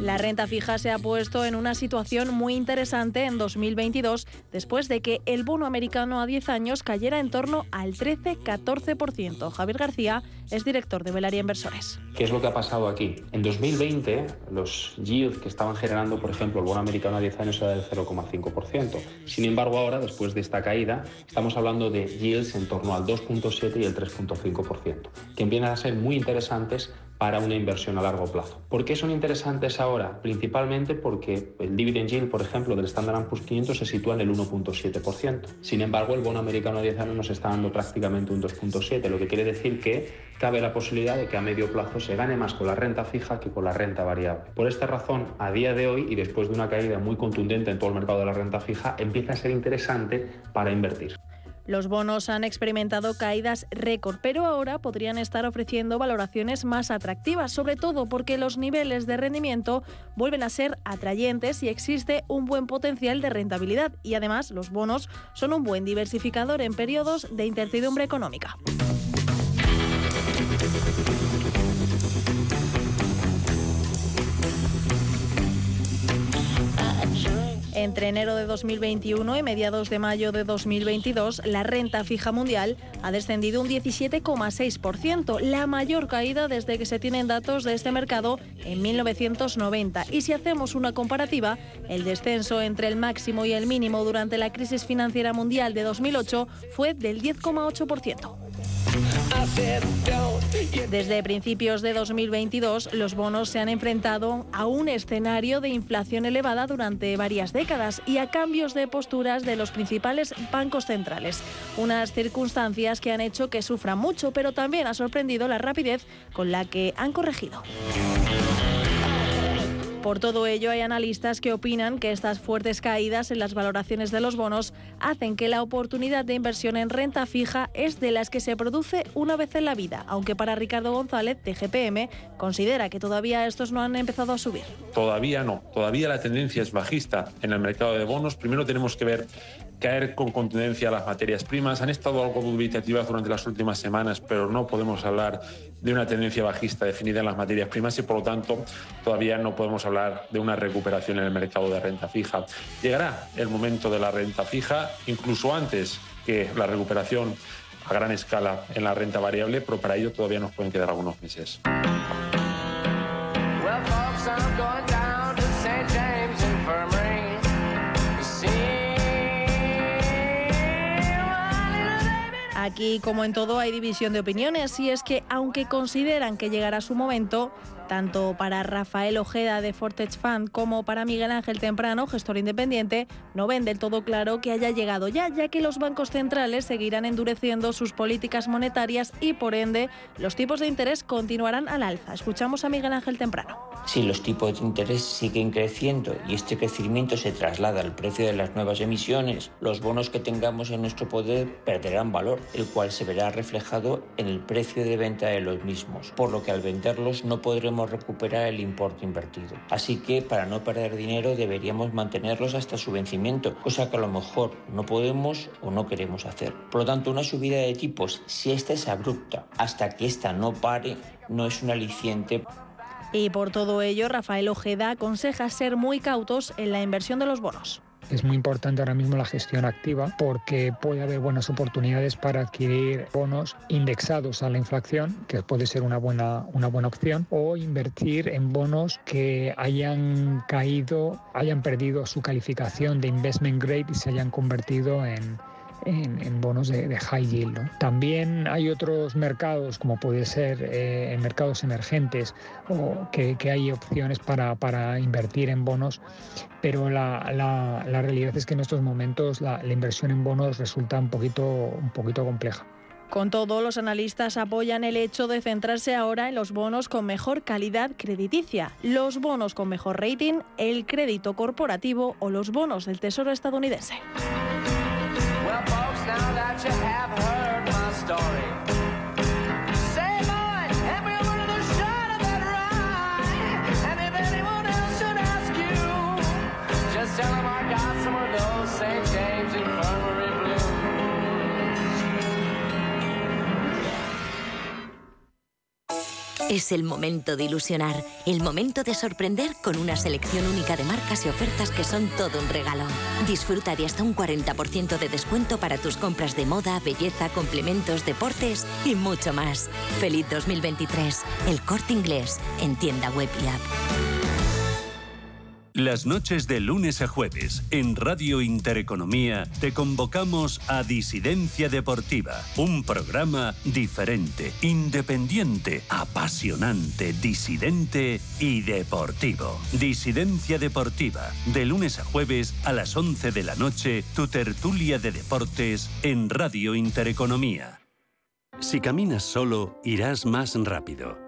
La renta fija se ha puesto en una situación muy interesante en dos mil veintidós, después de que el bono americano a diez años cayera en torno al trece a catorce por ciento. Javier García es director de Velaria Inversores. ¿Qué es lo que ha pasado aquí? En dos mil veinte, los yields que estaban generando, por ejemplo, el bono americano a diez años era del cero coma cinco por ciento. Sin embargo, ahora, después de esta caída, estamos hablando de yields en torno al dos coma siete por ciento y el tres coma cinco por ciento, que empiezan a ser muy interesantes para una inversión a largo plazo. ¿Por qué son interesantes ahora? Principalmente porque el dividend yield, por ejemplo, del Standard and Poor's quinientos se sitúa en el uno coma siete por ciento. Sin embargo, el bono americano a diez años nos está dando prácticamente un dos coma siete por ciento, lo que quiere decir que cabe la posibilidad de que a medio plazo se gane más con la renta fija que con la renta variable. Por esta razón, a día de hoy y después de una caída muy contundente en todo el mercado de la renta fija, empieza a ser interesante para invertir. Los bonos han experimentado caídas récord, pero ahora podrían estar ofreciendo valoraciones más atractivas, sobre todo porque los niveles de rendimiento vuelven a ser atrayentes y existe un buen potencial de rentabilidad. Y además, los bonos son un buen diversificador en periodos de incertidumbre económica. Entre enero de dos mil veintiuno y mediados de mayo de dos mil veintidós, la renta fija mundial ha descendido un diecisiete coma seis por ciento, la mayor caída desde que se tienen datos de este mercado en mil novecientos noventa. Y si hacemos una comparativa, el descenso entre el máximo y el mínimo durante la crisis financiera mundial de dos mil ocho fue del diez coma ocho por ciento. Desde principios de dos mil veintidós, los bonos se han enfrentado a un escenario de inflación elevada durante varias décadas y a cambios de posturas de los principales bancos centrales. Unas circunstancias que han hecho que sufran mucho, pero también ha sorprendido la rapidez con la que han corregido. Por todo ello, hay analistas que opinan que estas fuertes caídas en las valoraciones de los bonos hacen que la oportunidad de inversión en renta fija es de las que se produce una vez en la vida, aunque para Ricardo González, de G P M, considera que todavía estos no han empezado a subir. Todavía no, todavía la tendencia es bajista en el mercado de bonos. Primero tenemos que ver caer con contundencia las materias primas. Han estado algo dubitativas durante las últimas semanas, pero no podemos hablar de una tendencia bajista definida en las materias primas y, por lo tanto, todavía no podemos hablar de una recuperación en el mercado de renta fija. Llegará el momento de la renta fija, incluso antes que la recuperación a gran escala en la renta variable, pero para ello todavía nos pueden quedar algunos meses. Aquí, como en todo, hay división de opiniones y es que, aunque consideran que llegará su momento, tanto para Rafael Ojeda de Fortech Fund como para Miguel Ángel Temprano, gestor independiente, no ven del todo claro que haya llegado ya, ya que los bancos centrales seguirán endureciendo sus políticas monetarias y, por ende, los tipos de interés continuarán al alza. Escuchamos a Miguel Ángel Temprano. Si los tipos de interés siguen creciendo y este crecimiento se traslada al precio de las nuevas emisiones, los bonos que tengamos en nuestro poder perderán valor, el cual se verá reflejado en el precio de venta de los mismos, por lo que al venderlos no podremos recuperar el importe invertido. Así que, para no perder dinero, deberíamos mantenerlos hasta su vencimiento, cosa que a lo mejor no podemos o no queremos hacer. Por lo tanto, una subida de tipos, si esta es abrupta, hasta que esta no pare, no es un aliciente. Y por todo ello, Rafael Ojeda aconseja ser muy cautos en la inversión de los bonos. Es muy importante ahora mismo la gestión activa porque puede haber buenas oportunidades para adquirir bonos indexados a la inflación, que puede ser una buena, una buena opción, o invertir en bonos que hayan caído, hayan perdido su calificación de investment grade y se hayan convertido en... En, en bonos de, de high yield, ¿no? También hay otros mercados, como puede ser eh, en mercados emergentes, o que, que hay opciones para, para invertir en bonos, pero la, la, la realidad es que en estos momentos la, la inversión en bonos resulta un poquito, un poquito compleja. Con todo, los analistas apoyan el hecho de centrarse ahora en los bonos con mejor calidad crediticia, los bonos con mejor rating, el crédito corporativo o los bonos del Tesoro estadounidense. Es el momento de ilusionar, el momento de sorprender con una selección única de marcas y ofertas que son todo un regalo. Disfruta de hasta un cuarenta por ciento de descuento para tus compras de moda, belleza, complementos, deportes y mucho más. Feliz dos mil veintitrés. El Corte Inglés, en tienda web y app. Las noches de lunes a jueves, en Radio Intereconomía, te convocamos a Disidencia Deportiva. Un programa diferente, independiente, apasionante, disidente y deportivo. Disidencia Deportiva, de lunes a jueves a las once de la noche, tu tertulia de deportes en Radio Intereconomía. Si caminas solo, irás más rápido.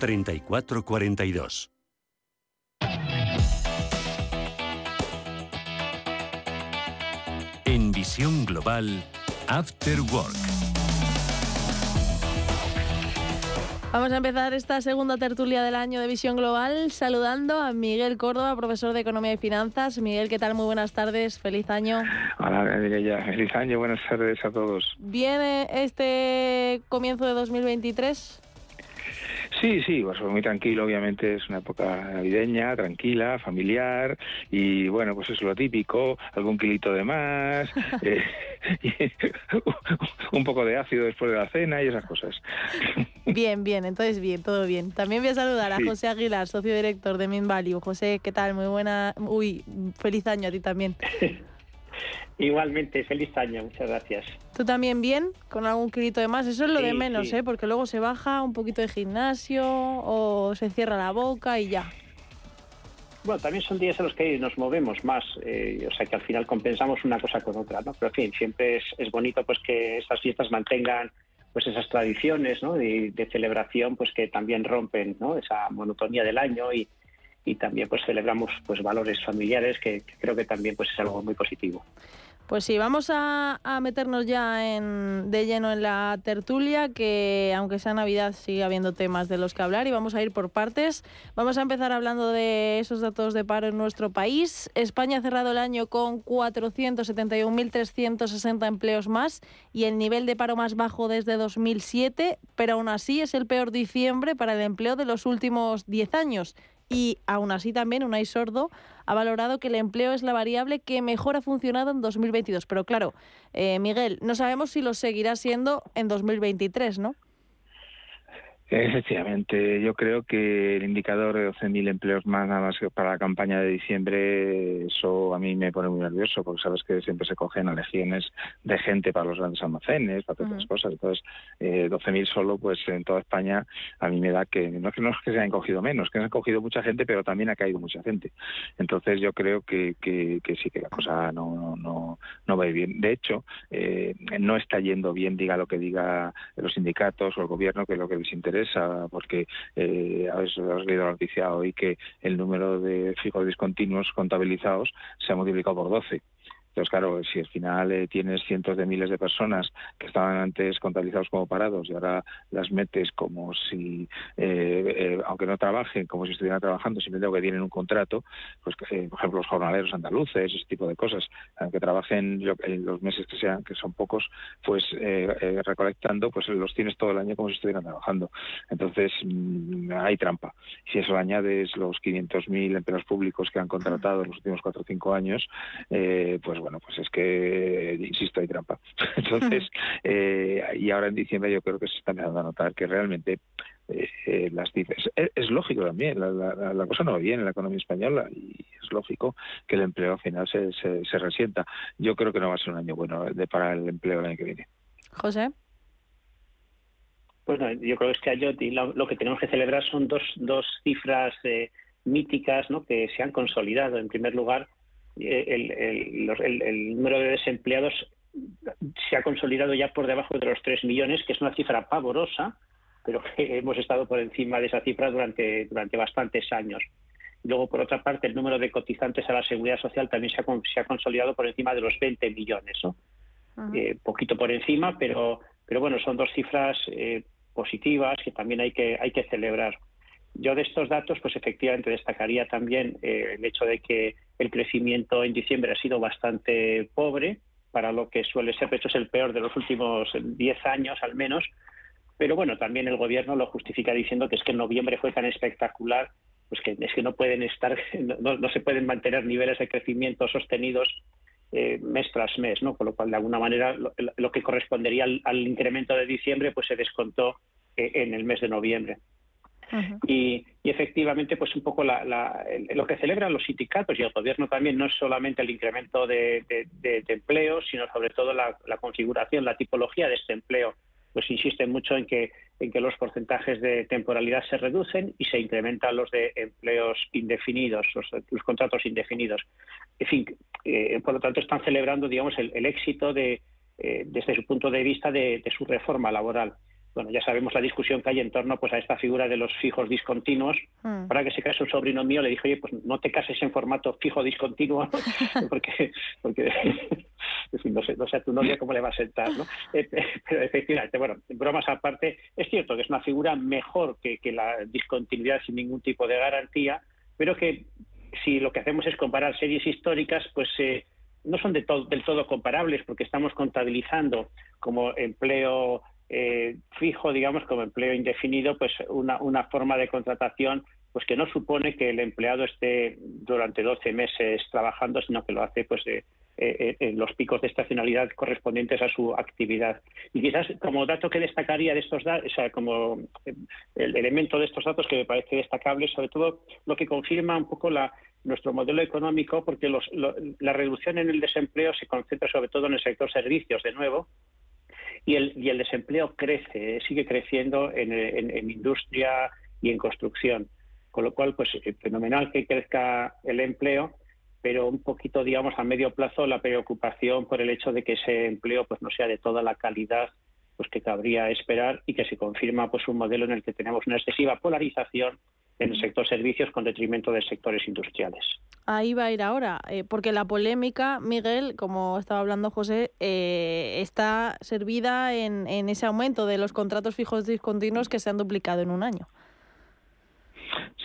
treinta y cuatro cuarenta y dos. En Visión Global, After Work. Vamos a empezar esta segunda tertulia del año de Visión Global saludando a Miguel Córdoba, profesor de Economía y Finanzas. Miguel, ¿qué tal? Muy buenas tardes, feliz año. Hola, Mireia, feliz año, buenas tardes a todos. ¿Viene este comienzo de dos mil veintitrés? Sí, sí, pues muy tranquilo, obviamente es una época navideña, tranquila, familiar y bueno, pues es lo típico, algún kilito de más, eh, y, un poco de ácido después de la cena y esas cosas. Bien, bien, entonces bien, todo bien. También voy a saludar a sí. José Aguilar, socio director de Minvalue. José, ¿qué tal? Muy buena, uy, feliz año a ti también. Igualmente, feliz año, muchas gracias. ¿Tú también bien? ¿Con algún kilito de más? Eso es lo sí, de menos, sí. ¿eh? Porque luego se baja un poquito de gimnasio o se cierra la boca y ya. Bueno, también son días en los que nos movemos más, eh, o sea que al final compensamos una cosa con otra, ¿no? Pero en fin, siempre es, es bonito pues que estas fiestas mantengan pues esas tradiciones, ¿no? de, de celebración, pues que también rompen, ¿no? esa monotonía del año y y también pues celebramos pues valores familiares que, que creo que también pues es algo muy positivo. Pues sí, vamos a, a meternos ya en, de lleno en la tertulia, que aunque sea Navidad sigue habiendo temas de los que hablar y vamos a ir por partes. Vamos a empezar hablando de esos datos de paro en nuestro país. España ha cerrado el año con cuatrocientos setenta y un mil trescientos sesenta empleos más y el nivel de paro más bajo desde dos mil siete, pero aún así es el peor diciembre para el empleo de los últimos diez años. Y aún así también Unai Sordo ha valorado que el empleo es la variable que mejor ha funcionado en dos mil veintidós. Pero claro, eh, Miguel, no sabemos si lo seguirá siendo en dos mil veintitrés, ¿no? Efectivamente, yo creo que el indicador de doce mil empleos más nada más que para la campaña de diciembre, eso a mí me pone muy nervioso, porque sabes que siempre se cogen a legiones de gente para los grandes almacenes, para otras uh-huh. cosas. Entonces, eh, doce mil solo, pues en toda España, a mí me da que no es que, no es que se hayan cogido menos, que se han cogido mucha gente, pero también ha caído mucha gente. Entonces, yo creo que, que, que sí que la cosa no, no, no, no va bien. De hecho, eh, no está yendo bien, diga lo que diga los sindicatos o el gobierno, que es lo que les interesa. Porque eh, habéis, habéis leído la noticia hoy que el número de fijos discontinuos contabilizados se ha multiplicado por doce. Entonces, claro, si al final eh, tienes cientos de miles de personas que estaban antes contabilizados como parados y ahora las metes como si, eh, eh, aunque no trabajen, como si estuvieran trabajando, simplemente que tienen un contrato, pues eh, por ejemplo los jornaleros andaluces, ese tipo de cosas, aunque trabajen yo, en los meses que sean, que son pocos, pues eh, eh, recolectando, pues los tienes todo el año como si estuvieran trabajando. Entonces, mmm, hay trampa. Si eso añades los quinientos mil empleados públicos que han contratado en los últimos cuatro o cinco años, eh, pues bueno, pues es que, insisto, hay trampa. Entonces, eh, y ahora en diciembre yo creo que se está empezando a notar que realmente eh, eh, las cifras... Es, es lógico también, la, la, la cosa no va bien en la economía española y es lógico que el empleo al final se, se, se resienta. Yo creo que no va a ser un año bueno de para el empleo el año que viene. José. Pues no, yo creo que este año lo, lo que tenemos que celebrar son dos, dos cifras eh, míticas, ¿no? que se han consolidado. En primer lugar, El, el, el, el número de desempleados se ha consolidado ya por debajo de los tres millones, que es una cifra pavorosa, pero que hemos estado por encima de esa cifra durante, durante bastantes años. Luego, por otra parte, el número de cotizantes a la Seguridad Social también se ha, se ha consolidado por encima de los veinte millones, ¿no? Uh-huh. Eh, poquito por encima, pero, pero bueno, son dos cifras eh, positivas que también hay que, hay que celebrar. Yo de estos datos, pues efectivamente destacaría también eh, el hecho de que el crecimiento en diciembre ha sido bastante pobre, para lo que suele ser, de hecho es el peor de los últimos diez años al menos, pero bueno, también el gobierno lo justifica diciendo que es que en noviembre fue tan espectacular, pues que es que no pueden estar, no, no se pueden mantener niveles de crecimiento sostenidos eh, mes tras mes, ¿no? Con lo cual, de alguna manera, lo, lo que correspondería al, al incremento de diciembre pues se descontó eh, en el mes de noviembre. Uh-huh. Y, y efectivamente, pues un poco la, la, lo que celebran los sindicatos y el gobierno también no es solamente el incremento de, de, de, de empleo, sino sobre todo la, la configuración, la tipología de este empleo. Pues insisten mucho en que, en que los porcentajes de temporalidad se reducen y se incrementan los de empleos indefinidos, los, los contratos indefinidos. En fin, eh, por lo tanto están celebrando, digamos, el, el éxito de, eh, desde su punto de vista de, de su reforma laboral. Bueno, ya sabemos la discusión que hay en torno pues a esta figura de los fijos discontinuos. Mm. Ahora que se casó un sobrino mío, le dije, oye, pues no te cases en formato fijo discontinuo, ¿no? porque, porque en fin, no sé, no sé a tu novia cómo le va a sentar, ¿no? Pero efectivamente, bueno, bromas aparte, es cierto que es una figura mejor que, que la discontinuidad sin ningún tipo de garantía, pero que si lo que hacemos es comparar series históricas, pues... Eh, no son de to- del todo comparables porque estamos contabilizando como empleo eh, fijo, digamos, como empleo indefinido, pues una, una forma de contratación pues que no supone que el empleado esté durante doce meses trabajando, sino que lo hace pues eh, eh, en los picos de estacionalidad correspondientes a su actividad. Y quizás como dato que destacaría de estos datos, o sea, como el elemento de estos datos que me parece destacable, sobre todo lo que confirma un poco la... nuestro modelo económico, porque los, lo, la reducción en el desempleo se concentra sobre todo en el sector servicios, de nuevo, y el, y el desempleo crece, sigue creciendo en, en, en industria y en construcción. Con lo cual, pues fenomenal que crezca el empleo, pero un poquito, digamos, a medio plazo la preocupación por el hecho de que ese empleo pues no sea de toda la calidad pues que cabría esperar y que se confirma pues un modelo en el que tenemos una excesiva polarización en el sector servicios con detrimento de sectores industriales. Ahí va a ir ahora, eh, porque la polémica, Miguel, como estaba hablando José, eh, está servida en, en ese aumento de los contratos fijos discontinuos que se han duplicado en un año.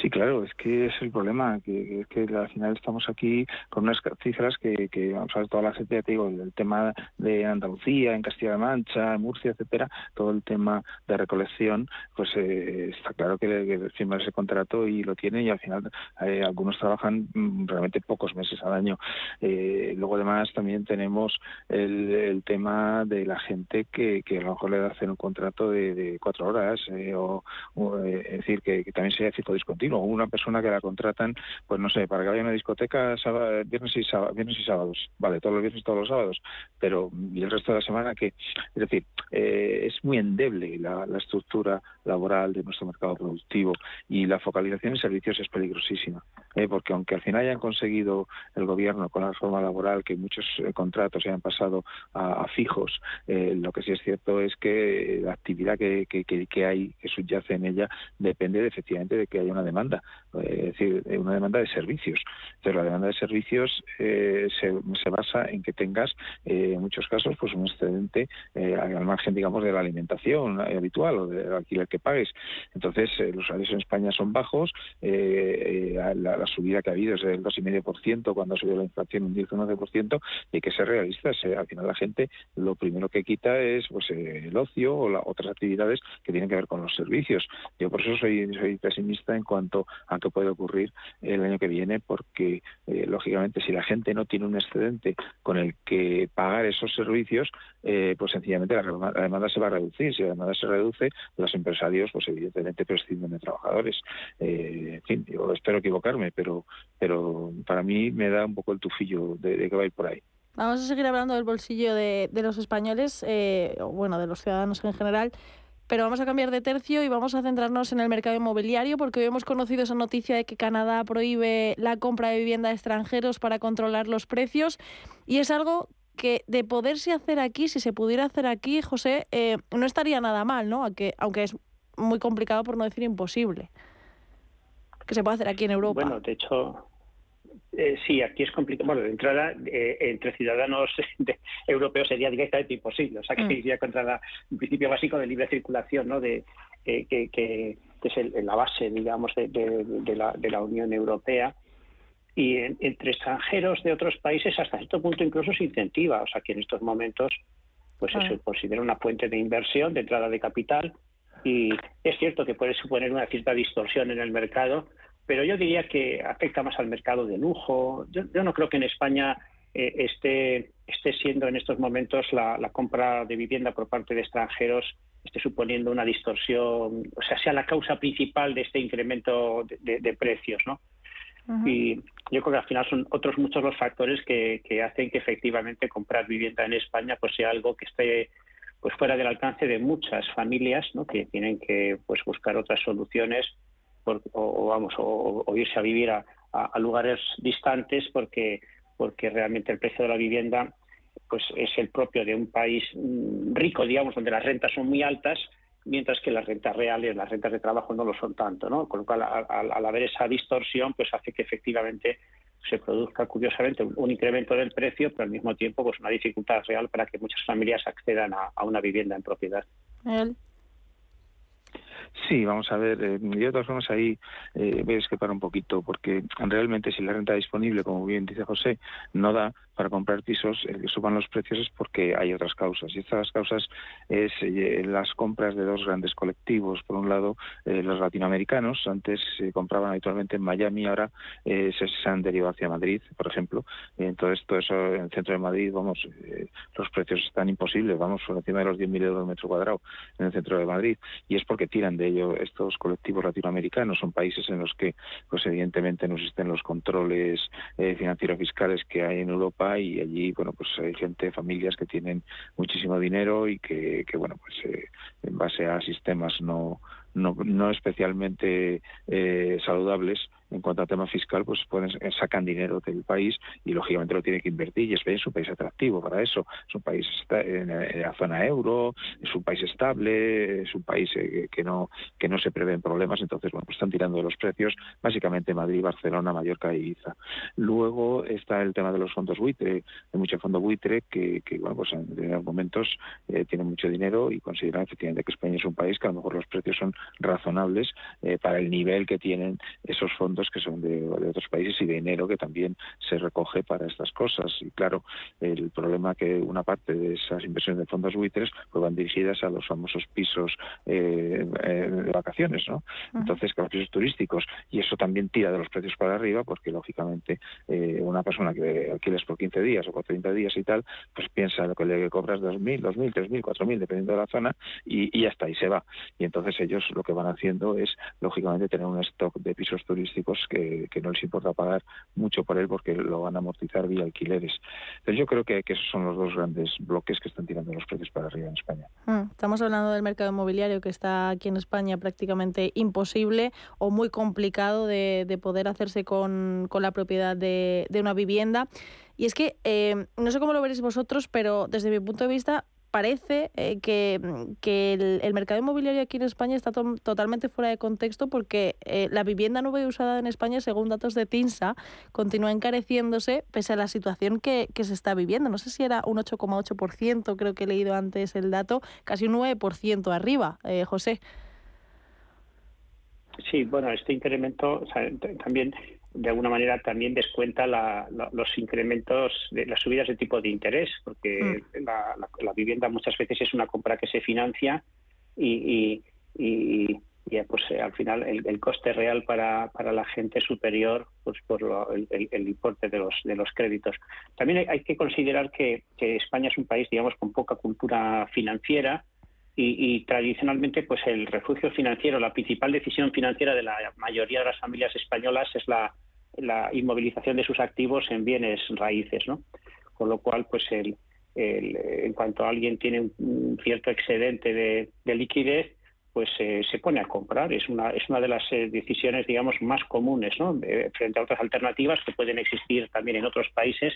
Sí, claro, es que es el problema, que es que al final estamos aquí con unas cifras que, que vamos a ver, toda la gente, ya te digo, el tema de Andalucía, en Castilla-La Mancha, Murcia, etcétera, todo el tema de recolección, pues eh, está claro que, que firman ese contrato y lo tienen y al final eh, algunos trabajan realmente pocos meses al año. Eh, luego además también tenemos el, el tema de la gente que, que a lo mejor le hacen un contrato de, de cuatro horas, eh, o, o eh, es decir, que, que también sería fijo discontinuo. O una persona que la contratan, pues no sé, para que vaya a una discoteca sábado, viernes, y sábado, viernes y sábados, vale, todos los viernes y todos los sábados, pero y el resto de la semana que, es decir, eh, es muy endeble la, la estructura laboral de nuestro mercado productivo y la focalización en servicios es peligrosísima, eh, porque aunque al final hayan conseguido el gobierno con la reforma laboral que muchos eh, contratos hayan pasado a, a fijos, eh, lo que sí es cierto es que la actividad que, que, que, que hay, que subyace en ella, depende de, efectivamente de que haya una demanda. Demanda, es decir, una demanda de servicios. Entonces, la demanda de servicios eh, se, se basa en que tengas, eh, en muchos casos, pues un excedente eh, al margen, digamos, de la alimentación habitual o del alquiler que pagues. Entonces, eh, los salarios en España son bajos, eh, eh, la, la subida que ha habido es del dos coma cinco por ciento, cuando ha subido la inflación un diez coma once por ciento, y hay que ser realistas. Eh, al final, la gente lo primero que quita es pues eh, el ocio o la, otras actividades que tienen que ver con los servicios. Yo por eso soy, soy pesimista en cuanto cuanto a que puede ocurrir el año que viene, porque eh, lógicamente si la gente no tiene un excedente con el que pagar esos servicios, eh, pues sencillamente la, la demanda se va a reducir. Si la demanda se reduce, los empresarios pues evidentemente prescinden de trabajadores. Eh, en fin, yo espero equivocarme, pero pero para mí me da un poco el tufillo de, de que va a ir por ahí. Vamos a seguir hablando del bolsillo de, de los españoles, eh, bueno, de los ciudadanos en general. Pero vamos a cambiar de tercio y vamos a centrarnos en el mercado inmobiliario, porque hoy hemos conocido esa noticia de que Canadá prohíbe la compra de vivienda a extranjeros para controlar los precios. Y es algo que de poderse hacer aquí, si se pudiera hacer aquí, José, eh, no estaría nada mal, ¿no? Aunque, aunque es muy complicado, por no decir imposible, que se pueda hacer aquí en Europa. Bueno, de hecho... Eh, sí, aquí es complicado. Bueno, de entrada, eh, entre ciudadanos de, europeos sería directamente imposible. O sea, que mm. iría contra la, el principio básico de libre circulación, ¿no? De, eh, que, que, que es el, la base, digamos, de, de, de, la, de la Unión Europea. Y en, entre extranjeros de otros países, hasta cierto punto incluso se incentiva. O sea, que en estos momentos pues ah. se considera una fuente de inversión, de entrada de capital. Y es cierto que puede suponer una cierta distorsión en el mercado, pero yo diría que afecta más al mercado de lujo. Yo, yo no creo que en España eh, esté, esté siendo en estos momentos la, la compra de vivienda por parte de extranjeros esté suponiendo una distorsión, o sea, sea la causa principal de este incremento de, de, de precios, ¿no? Uh-huh. Y yo creo que al final son otros muchos los factores que, que hacen que efectivamente comprar vivienda en España pues sea algo que esté pues fuera del alcance de muchas familias, ¿no? Que tienen que pues buscar otras soluciones por, o, o vamos o, o irse a vivir a, a, a lugares distantes porque porque realmente el precio de la vivienda pues es el propio de un país rico, digamos, donde las rentas son muy altas, mientras que las rentas reales, las rentas de trabajo no lo son tanto, ¿no? Con lo cual, al, al, al haber esa distorsión, pues hace que efectivamente se produzca, curiosamente, un, un incremento del precio, pero al mismo tiempo pues una dificultad real para que muchas familias accedan a, a una vivienda en propiedad. ¿El? Sí, vamos a ver. Eh, yo de todas formas ahí eh, voy a escapar un poquito, porque realmente si la renta disponible, como bien dice José, no da para comprar pisos, eh, que suban los precios es porque hay otras causas. Y estas causas es eh, las compras de dos grandes colectivos. Por un lado, eh, los latinoamericanos. Antes eh, compraban habitualmente en Miami, ahora eh, se, se han derivado hacia Madrid, por ejemplo. Entonces, todo eso en el centro de Madrid, vamos, eh, los precios están imposibles, vamos, por encima de los diez mil euros metro cuadrado en el centro de Madrid. Y es porque tiran de ello estos colectivos latinoamericanos. Son países en los que, pues evidentemente, no existen los controles eh, financiero-fiscales que hay en Europa, y allí, bueno, pues hay gente, familias que tienen muchísimo dinero y que, que bueno, pues eh, en base a sistemas no no, no especialmente eh, saludables en cuanto a tema fiscal, pues pueden, sacan dinero del país y lógicamente lo tienen que invertir, y España es un país atractivo para eso. Es un país en la zona euro, es un país estable, es un país que no que no se prevén problemas. Entonces, bueno, pues están tirando de los precios básicamente Madrid, Barcelona, Mallorca e Ibiza. Luego está el tema de los fondos buitre. Hay mucho fondo buitre que, que bueno, pues en momentos eh, tienen mucho dinero y consideran efectivamente que España es un país que a lo mejor los precios son razonables eh, para el nivel que tienen esos fondos que son de, de otros países, y de dinero que también se recoge para estas cosas. Y claro, el problema que una parte de esas inversiones de fondos buitres pues van dirigidas a los famosos pisos eh, eh, de vacaciones, ¿no? Entonces, que los pisos turísticos, y eso también tira de los precios para arriba, porque lógicamente eh, una persona que alquiles por quince días o por treinta días y tal, pues piensa lo que le cobras dos mil, dos mil, tres mil, cuatro mil, dependiendo de la zona, y, y hasta ahí se va. Y entonces ellos lo que van haciendo es, lógicamente, tener un stock de pisos turísticos Que, que no les importa pagar mucho por él, porque lo van a amortizar vía alquileres. Entonces yo creo que, que esos son los dos grandes bloques que están tirando los precios para arriba en España. Estamos hablando del mercado inmobiliario, que está aquí en España prácticamente imposible o muy complicado de, de poder hacerse con, con la propiedad de, de una vivienda. Y es que, eh, no sé cómo lo veréis vosotros, pero desde mi punto de vista parece eh, que, que el, el mercado inmobiliario aquí en España está to- totalmente fuera de contexto, porque eh, la vivienda nueva y usada en España, según datos de TINSA, continúa encareciéndose pese a la situación que, que se está viviendo. No sé si era un ocho coma ocho por ciento, creo que he leído antes el dato, casi un nueve por ciento arriba, eh, José. Sí, bueno, este incremento, o sea, t- también... de alguna manera también descuenta la, la, los incrementos, de, las subidas de tipo de interés, porque mm. la, la, la vivienda muchas veces es una compra que se financia y, y, y, y pues al final el, el coste real para, para la gente es superior pues por lo, el, el, el importe de los de los créditos. También hay, hay que considerar que, que España es un país, digamos, con poca cultura financiera. Y, y tradicionalmente, pues el refugio financiero, la principal decisión financiera de la mayoría de las familias españolas es la, la inmovilización de sus activos en bienes raíces, ¿no? Con lo cual, pues el, el en cuanto alguien tiene un, un cierto excedente de, de liquidez, pues eh, se pone a comprar. Es una es una de las eh, decisiones, digamos, más comunes, ¿no? Eh, frente a otras alternativas que pueden existir también en otros países,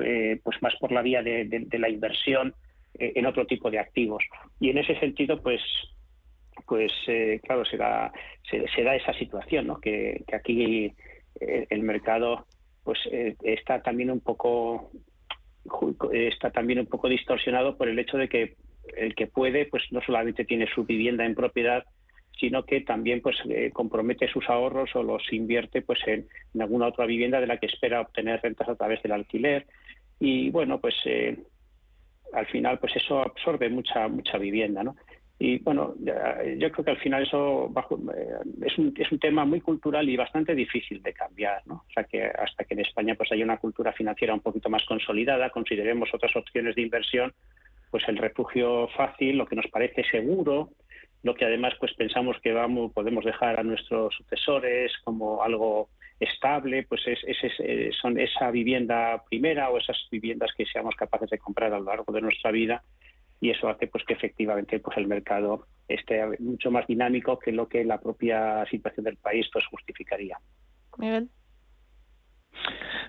eh, pues más por la vía de, de, de la inversión en otro tipo de activos. Y en ese sentido, pues pues eh, claro, se da, se, se da esa situación, ¿no? Que, que aquí el, el mercado pues eh, está también un poco está también un poco distorsionado por el hecho de que el que puede, pues no solamente tiene su vivienda en propiedad, sino que también pues eh, compromete sus ahorros o los invierte pues en, en alguna otra vivienda de la que espera obtener rentas a través del alquiler. Y bueno, pues eh, al final, pues eso absorbe mucha mucha vivienda, ¿no? Y bueno, yo creo que al final eso va, es, un, es un tema muy cultural y bastante difícil de cambiar, ¿no? O sea, que hasta que en España pues haya una cultura financiera un poquito más consolidada, consideremos otras opciones de inversión, pues el refugio fácil, lo que nos parece seguro, lo que además pues pensamos que vamos podemos dejar a nuestros sucesores como algo estable, pues es, es, es, son esa vivienda primera o esas viviendas que seamos capaces de comprar a lo largo de nuestra vida, y eso hace pues que efectivamente pues el mercado esté mucho más dinámico que lo que la propia situación del país pues justificaría. Miguel.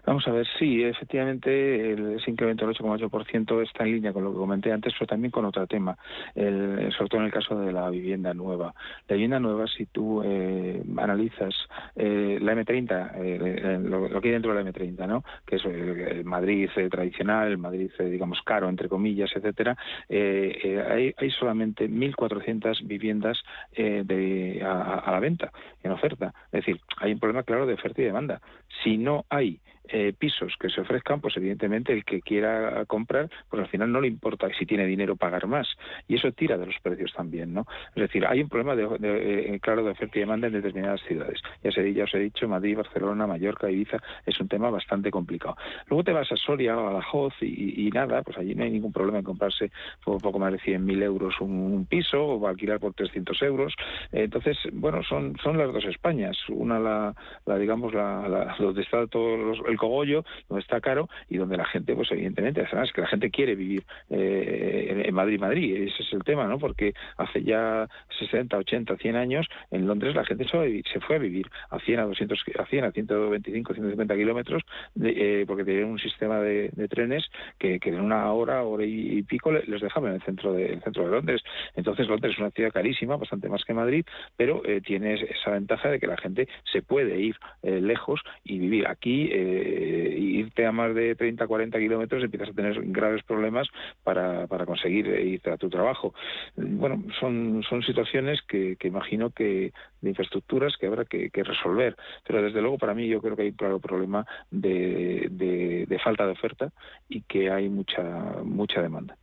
Vamos a ver, sí, efectivamente ese incremento del ocho coma ocho por ciento está en línea con lo que comenté antes, pero también con otro tema, el, sobre todo en el caso de la vivienda nueva. La vivienda nueva, si tú eh, analizas eh, la M treinta, eh, lo, lo que hay dentro de la M treinta, ¿no? Que es el, el Madrid eh, tradicional, el Madrid, eh, digamos, caro, entre comillas, etcétera, eh, eh, hay, hay solamente mil cuatrocientas viviendas eh, de, a, a la venta, en oferta. Es decir, hay un problema claro de oferta y demanda. Si no hay eh, pisos que se ofrezcan, pues evidentemente el que quiera comprar, pues al final no le importa si tiene dinero pagar más, y eso tira de los precios también, ¿no? Es decir, hay un problema de, de, de, claro de oferta y demanda en determinadas ciudades. Ya, se, ya os he dicho, Madrid, Barcelona, Mallorca, Ibiza, es un tema bastante complicado. Luego te vas a Soria o a Badajoz y, y nada, pues allí no hay ningún problema en comprarse por poco más de cien mil euros un, un piso o alquilar por trescientos euros. Entonces, bueno, son son las dos Españas, una la, la digamos, la, la donde está todo los, el cogollo, donde está caro y donde la gente, pues evidentemente, además que la gente quiere vivir eh, en Madrid, Madrid, ese es el tema, ¿no? Porque hace ya sesenta, ochenta, cien años en Londres la gente se fue a vivir a cien, a doscientos, a cien, a ciento veinticinco, ciento cincuenta kilómetros, de, eh, porque tenían un sistema de, de trenes que, que en una hora, hora y, y pico les dejaban en el centro de, el centro de Londres. Entonces Londres es una ciudad carísima, bastante más que Madrid, pero eh, tiene esa ventaja de que la gente se puede ir eh, lejos y vivir aquí, eh, irte a más de treinta, cuarenta kilómetros, empiezas a tener graves problemas para, para conseguir irte a tu trabajo. Bueno, son, son situaciones que, que imagino que de infraestructuras que habrá que, que resolver, pero desde luego para mí yo creo que hay un claro problema de, de, de falta de oferta y que hay mucha, mucha demanda.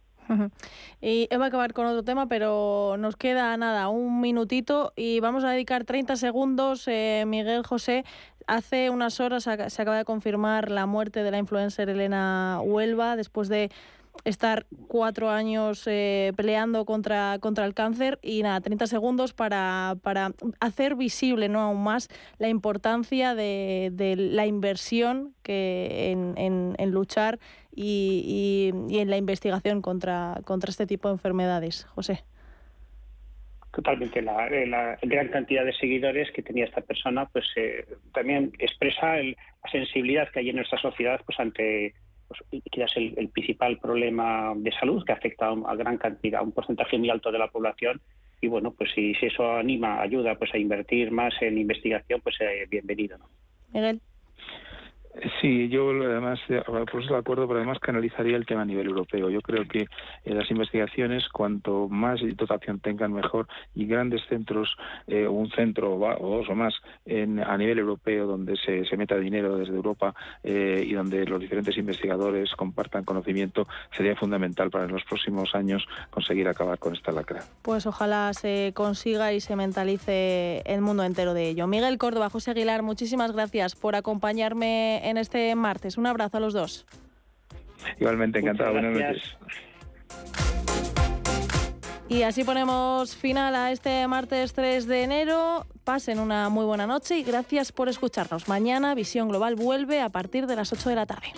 Y va a acabar con otro tema, pero nos queda nada, un minutito, y vamos a dedicar treinta segundos. Eh, Miguel José, hace unas horas se acaba de confirmar la muerte de la influencer Elena Huelva, después de estar cuatro años eh, peleando contra, contra el cáncer. Y nada, treinta segundos para, para hacer visible, ¿no?, aún más la importancia de, de la inversión que en, en, en luchar y, y, y en la investigación contra, contra este tipo de enfermedades. José. Totalmente. La, la gran cantidad de seguidores que tenía esta persona pues eh, también expresa el, la sensibilidad que hay en nuestra sociedad pues ante... Pues, quizás el, el principal problema de salud que afecta a, un, a gran cantidad, a un porcentaje muy alto de la población. Y bueno, pues si, si eso anima, ayuda pues a invertir más en investigación, pues eh, bienvenido, ¿no? Miguel. Sí, yo además, por eso de acuerdo, pero además canalizaría el tema a nivel europeo. Yo creo que eh, las investigaciones, cuanto más dotación tengan, mejor, y grandes centros, eh, un centro o dos o más en, a nivel europeo, donde se, se meta dinero desde Europa eh, y donde los diferentes investigadores compartan conocimiento, sería fundamental para en los próximos años conseguir acabar con esta lacra. Pues ojalá se consiga y se mentalice el mundo entero de ello. Miguel Córdoba, José Aguilar, muchísimas gracias por acompañarme en este martes. Un abrazo a los dos. Igualmente, encantado. Buenas noches. Y así ponemos final a este martes tres de enero. Pasen una muy buena noche y gracias por escucharnos. Mañana Visión Global vuelve a partir de las ocho de la tarde.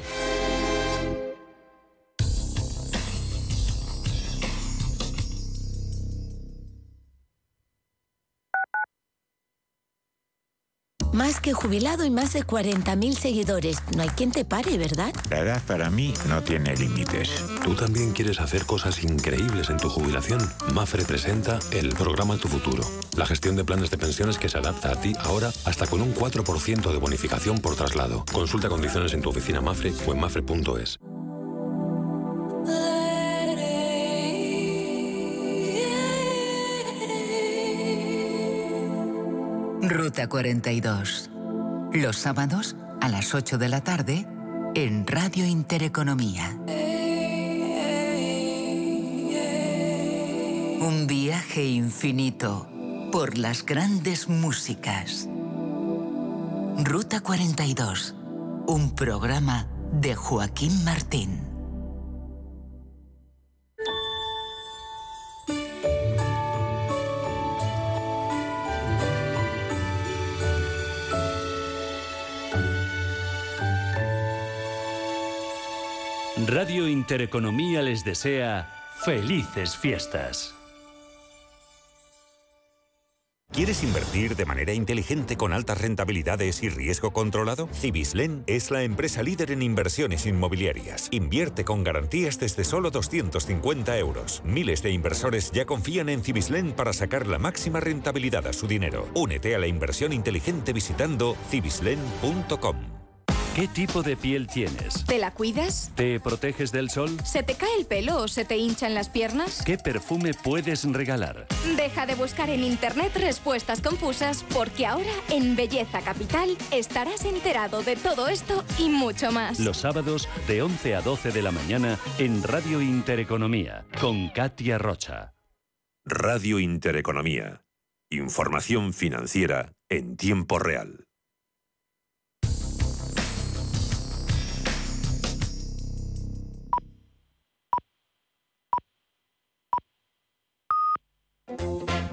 Más que jubilado y más de cuarenta mil seguidores. No hay quien te pare, ¿verdad? La edad para mí no tiene límites. ¿Tú también quieres hacer cosas increíbles en tu jubilación? MAFRE presenta el programa Tu Futuro. La gestión de planes de pensiones que se adapta a ti ahora hasta con un cuatro por ciento de bonificación por traslado. Consulta condiciones en tu oficina MAFRE o en mafre punto es. Ruta cuarenta y dos. Los sábados a las ocho de la tarde en Radio Intereconomía. Un viaje infinito por las grandes músicas. Ruta cuarenta y dos, un programa de Joaquín Martín. Radio Intereconomía les desea felices fiestas. ¿Quieres invertir de manera inteligente con altas rentabilidades y riesgo controlado? Cibislen es la empresa líder en inversiones inmobiliarias. Invierte con garantías desde solo doscientos cincuenta euros. Miles de inversores ya confían en Cibislen para sacar la máxima rentabilidad a su dinero. Únete a la inversión inteligente visitando cibislen punto com. ¿Qué tipo de piel tienes? ¿Te la cuidas? ¿Te proteges del sol? ¿Se te cae el pelo o se te hinchan las piernas? ¿Qué perfume puedes regalar? Deja de buscar en internet respuestas confusas, porque ahora en Belleza Capital estarás enterado de todo esto y mucho más. Los sábados de once a doce de la mañana en Radio Intereconomía con Katia Rocha. Radio Intereconomía. Información financiera en tiempo real. Thank you.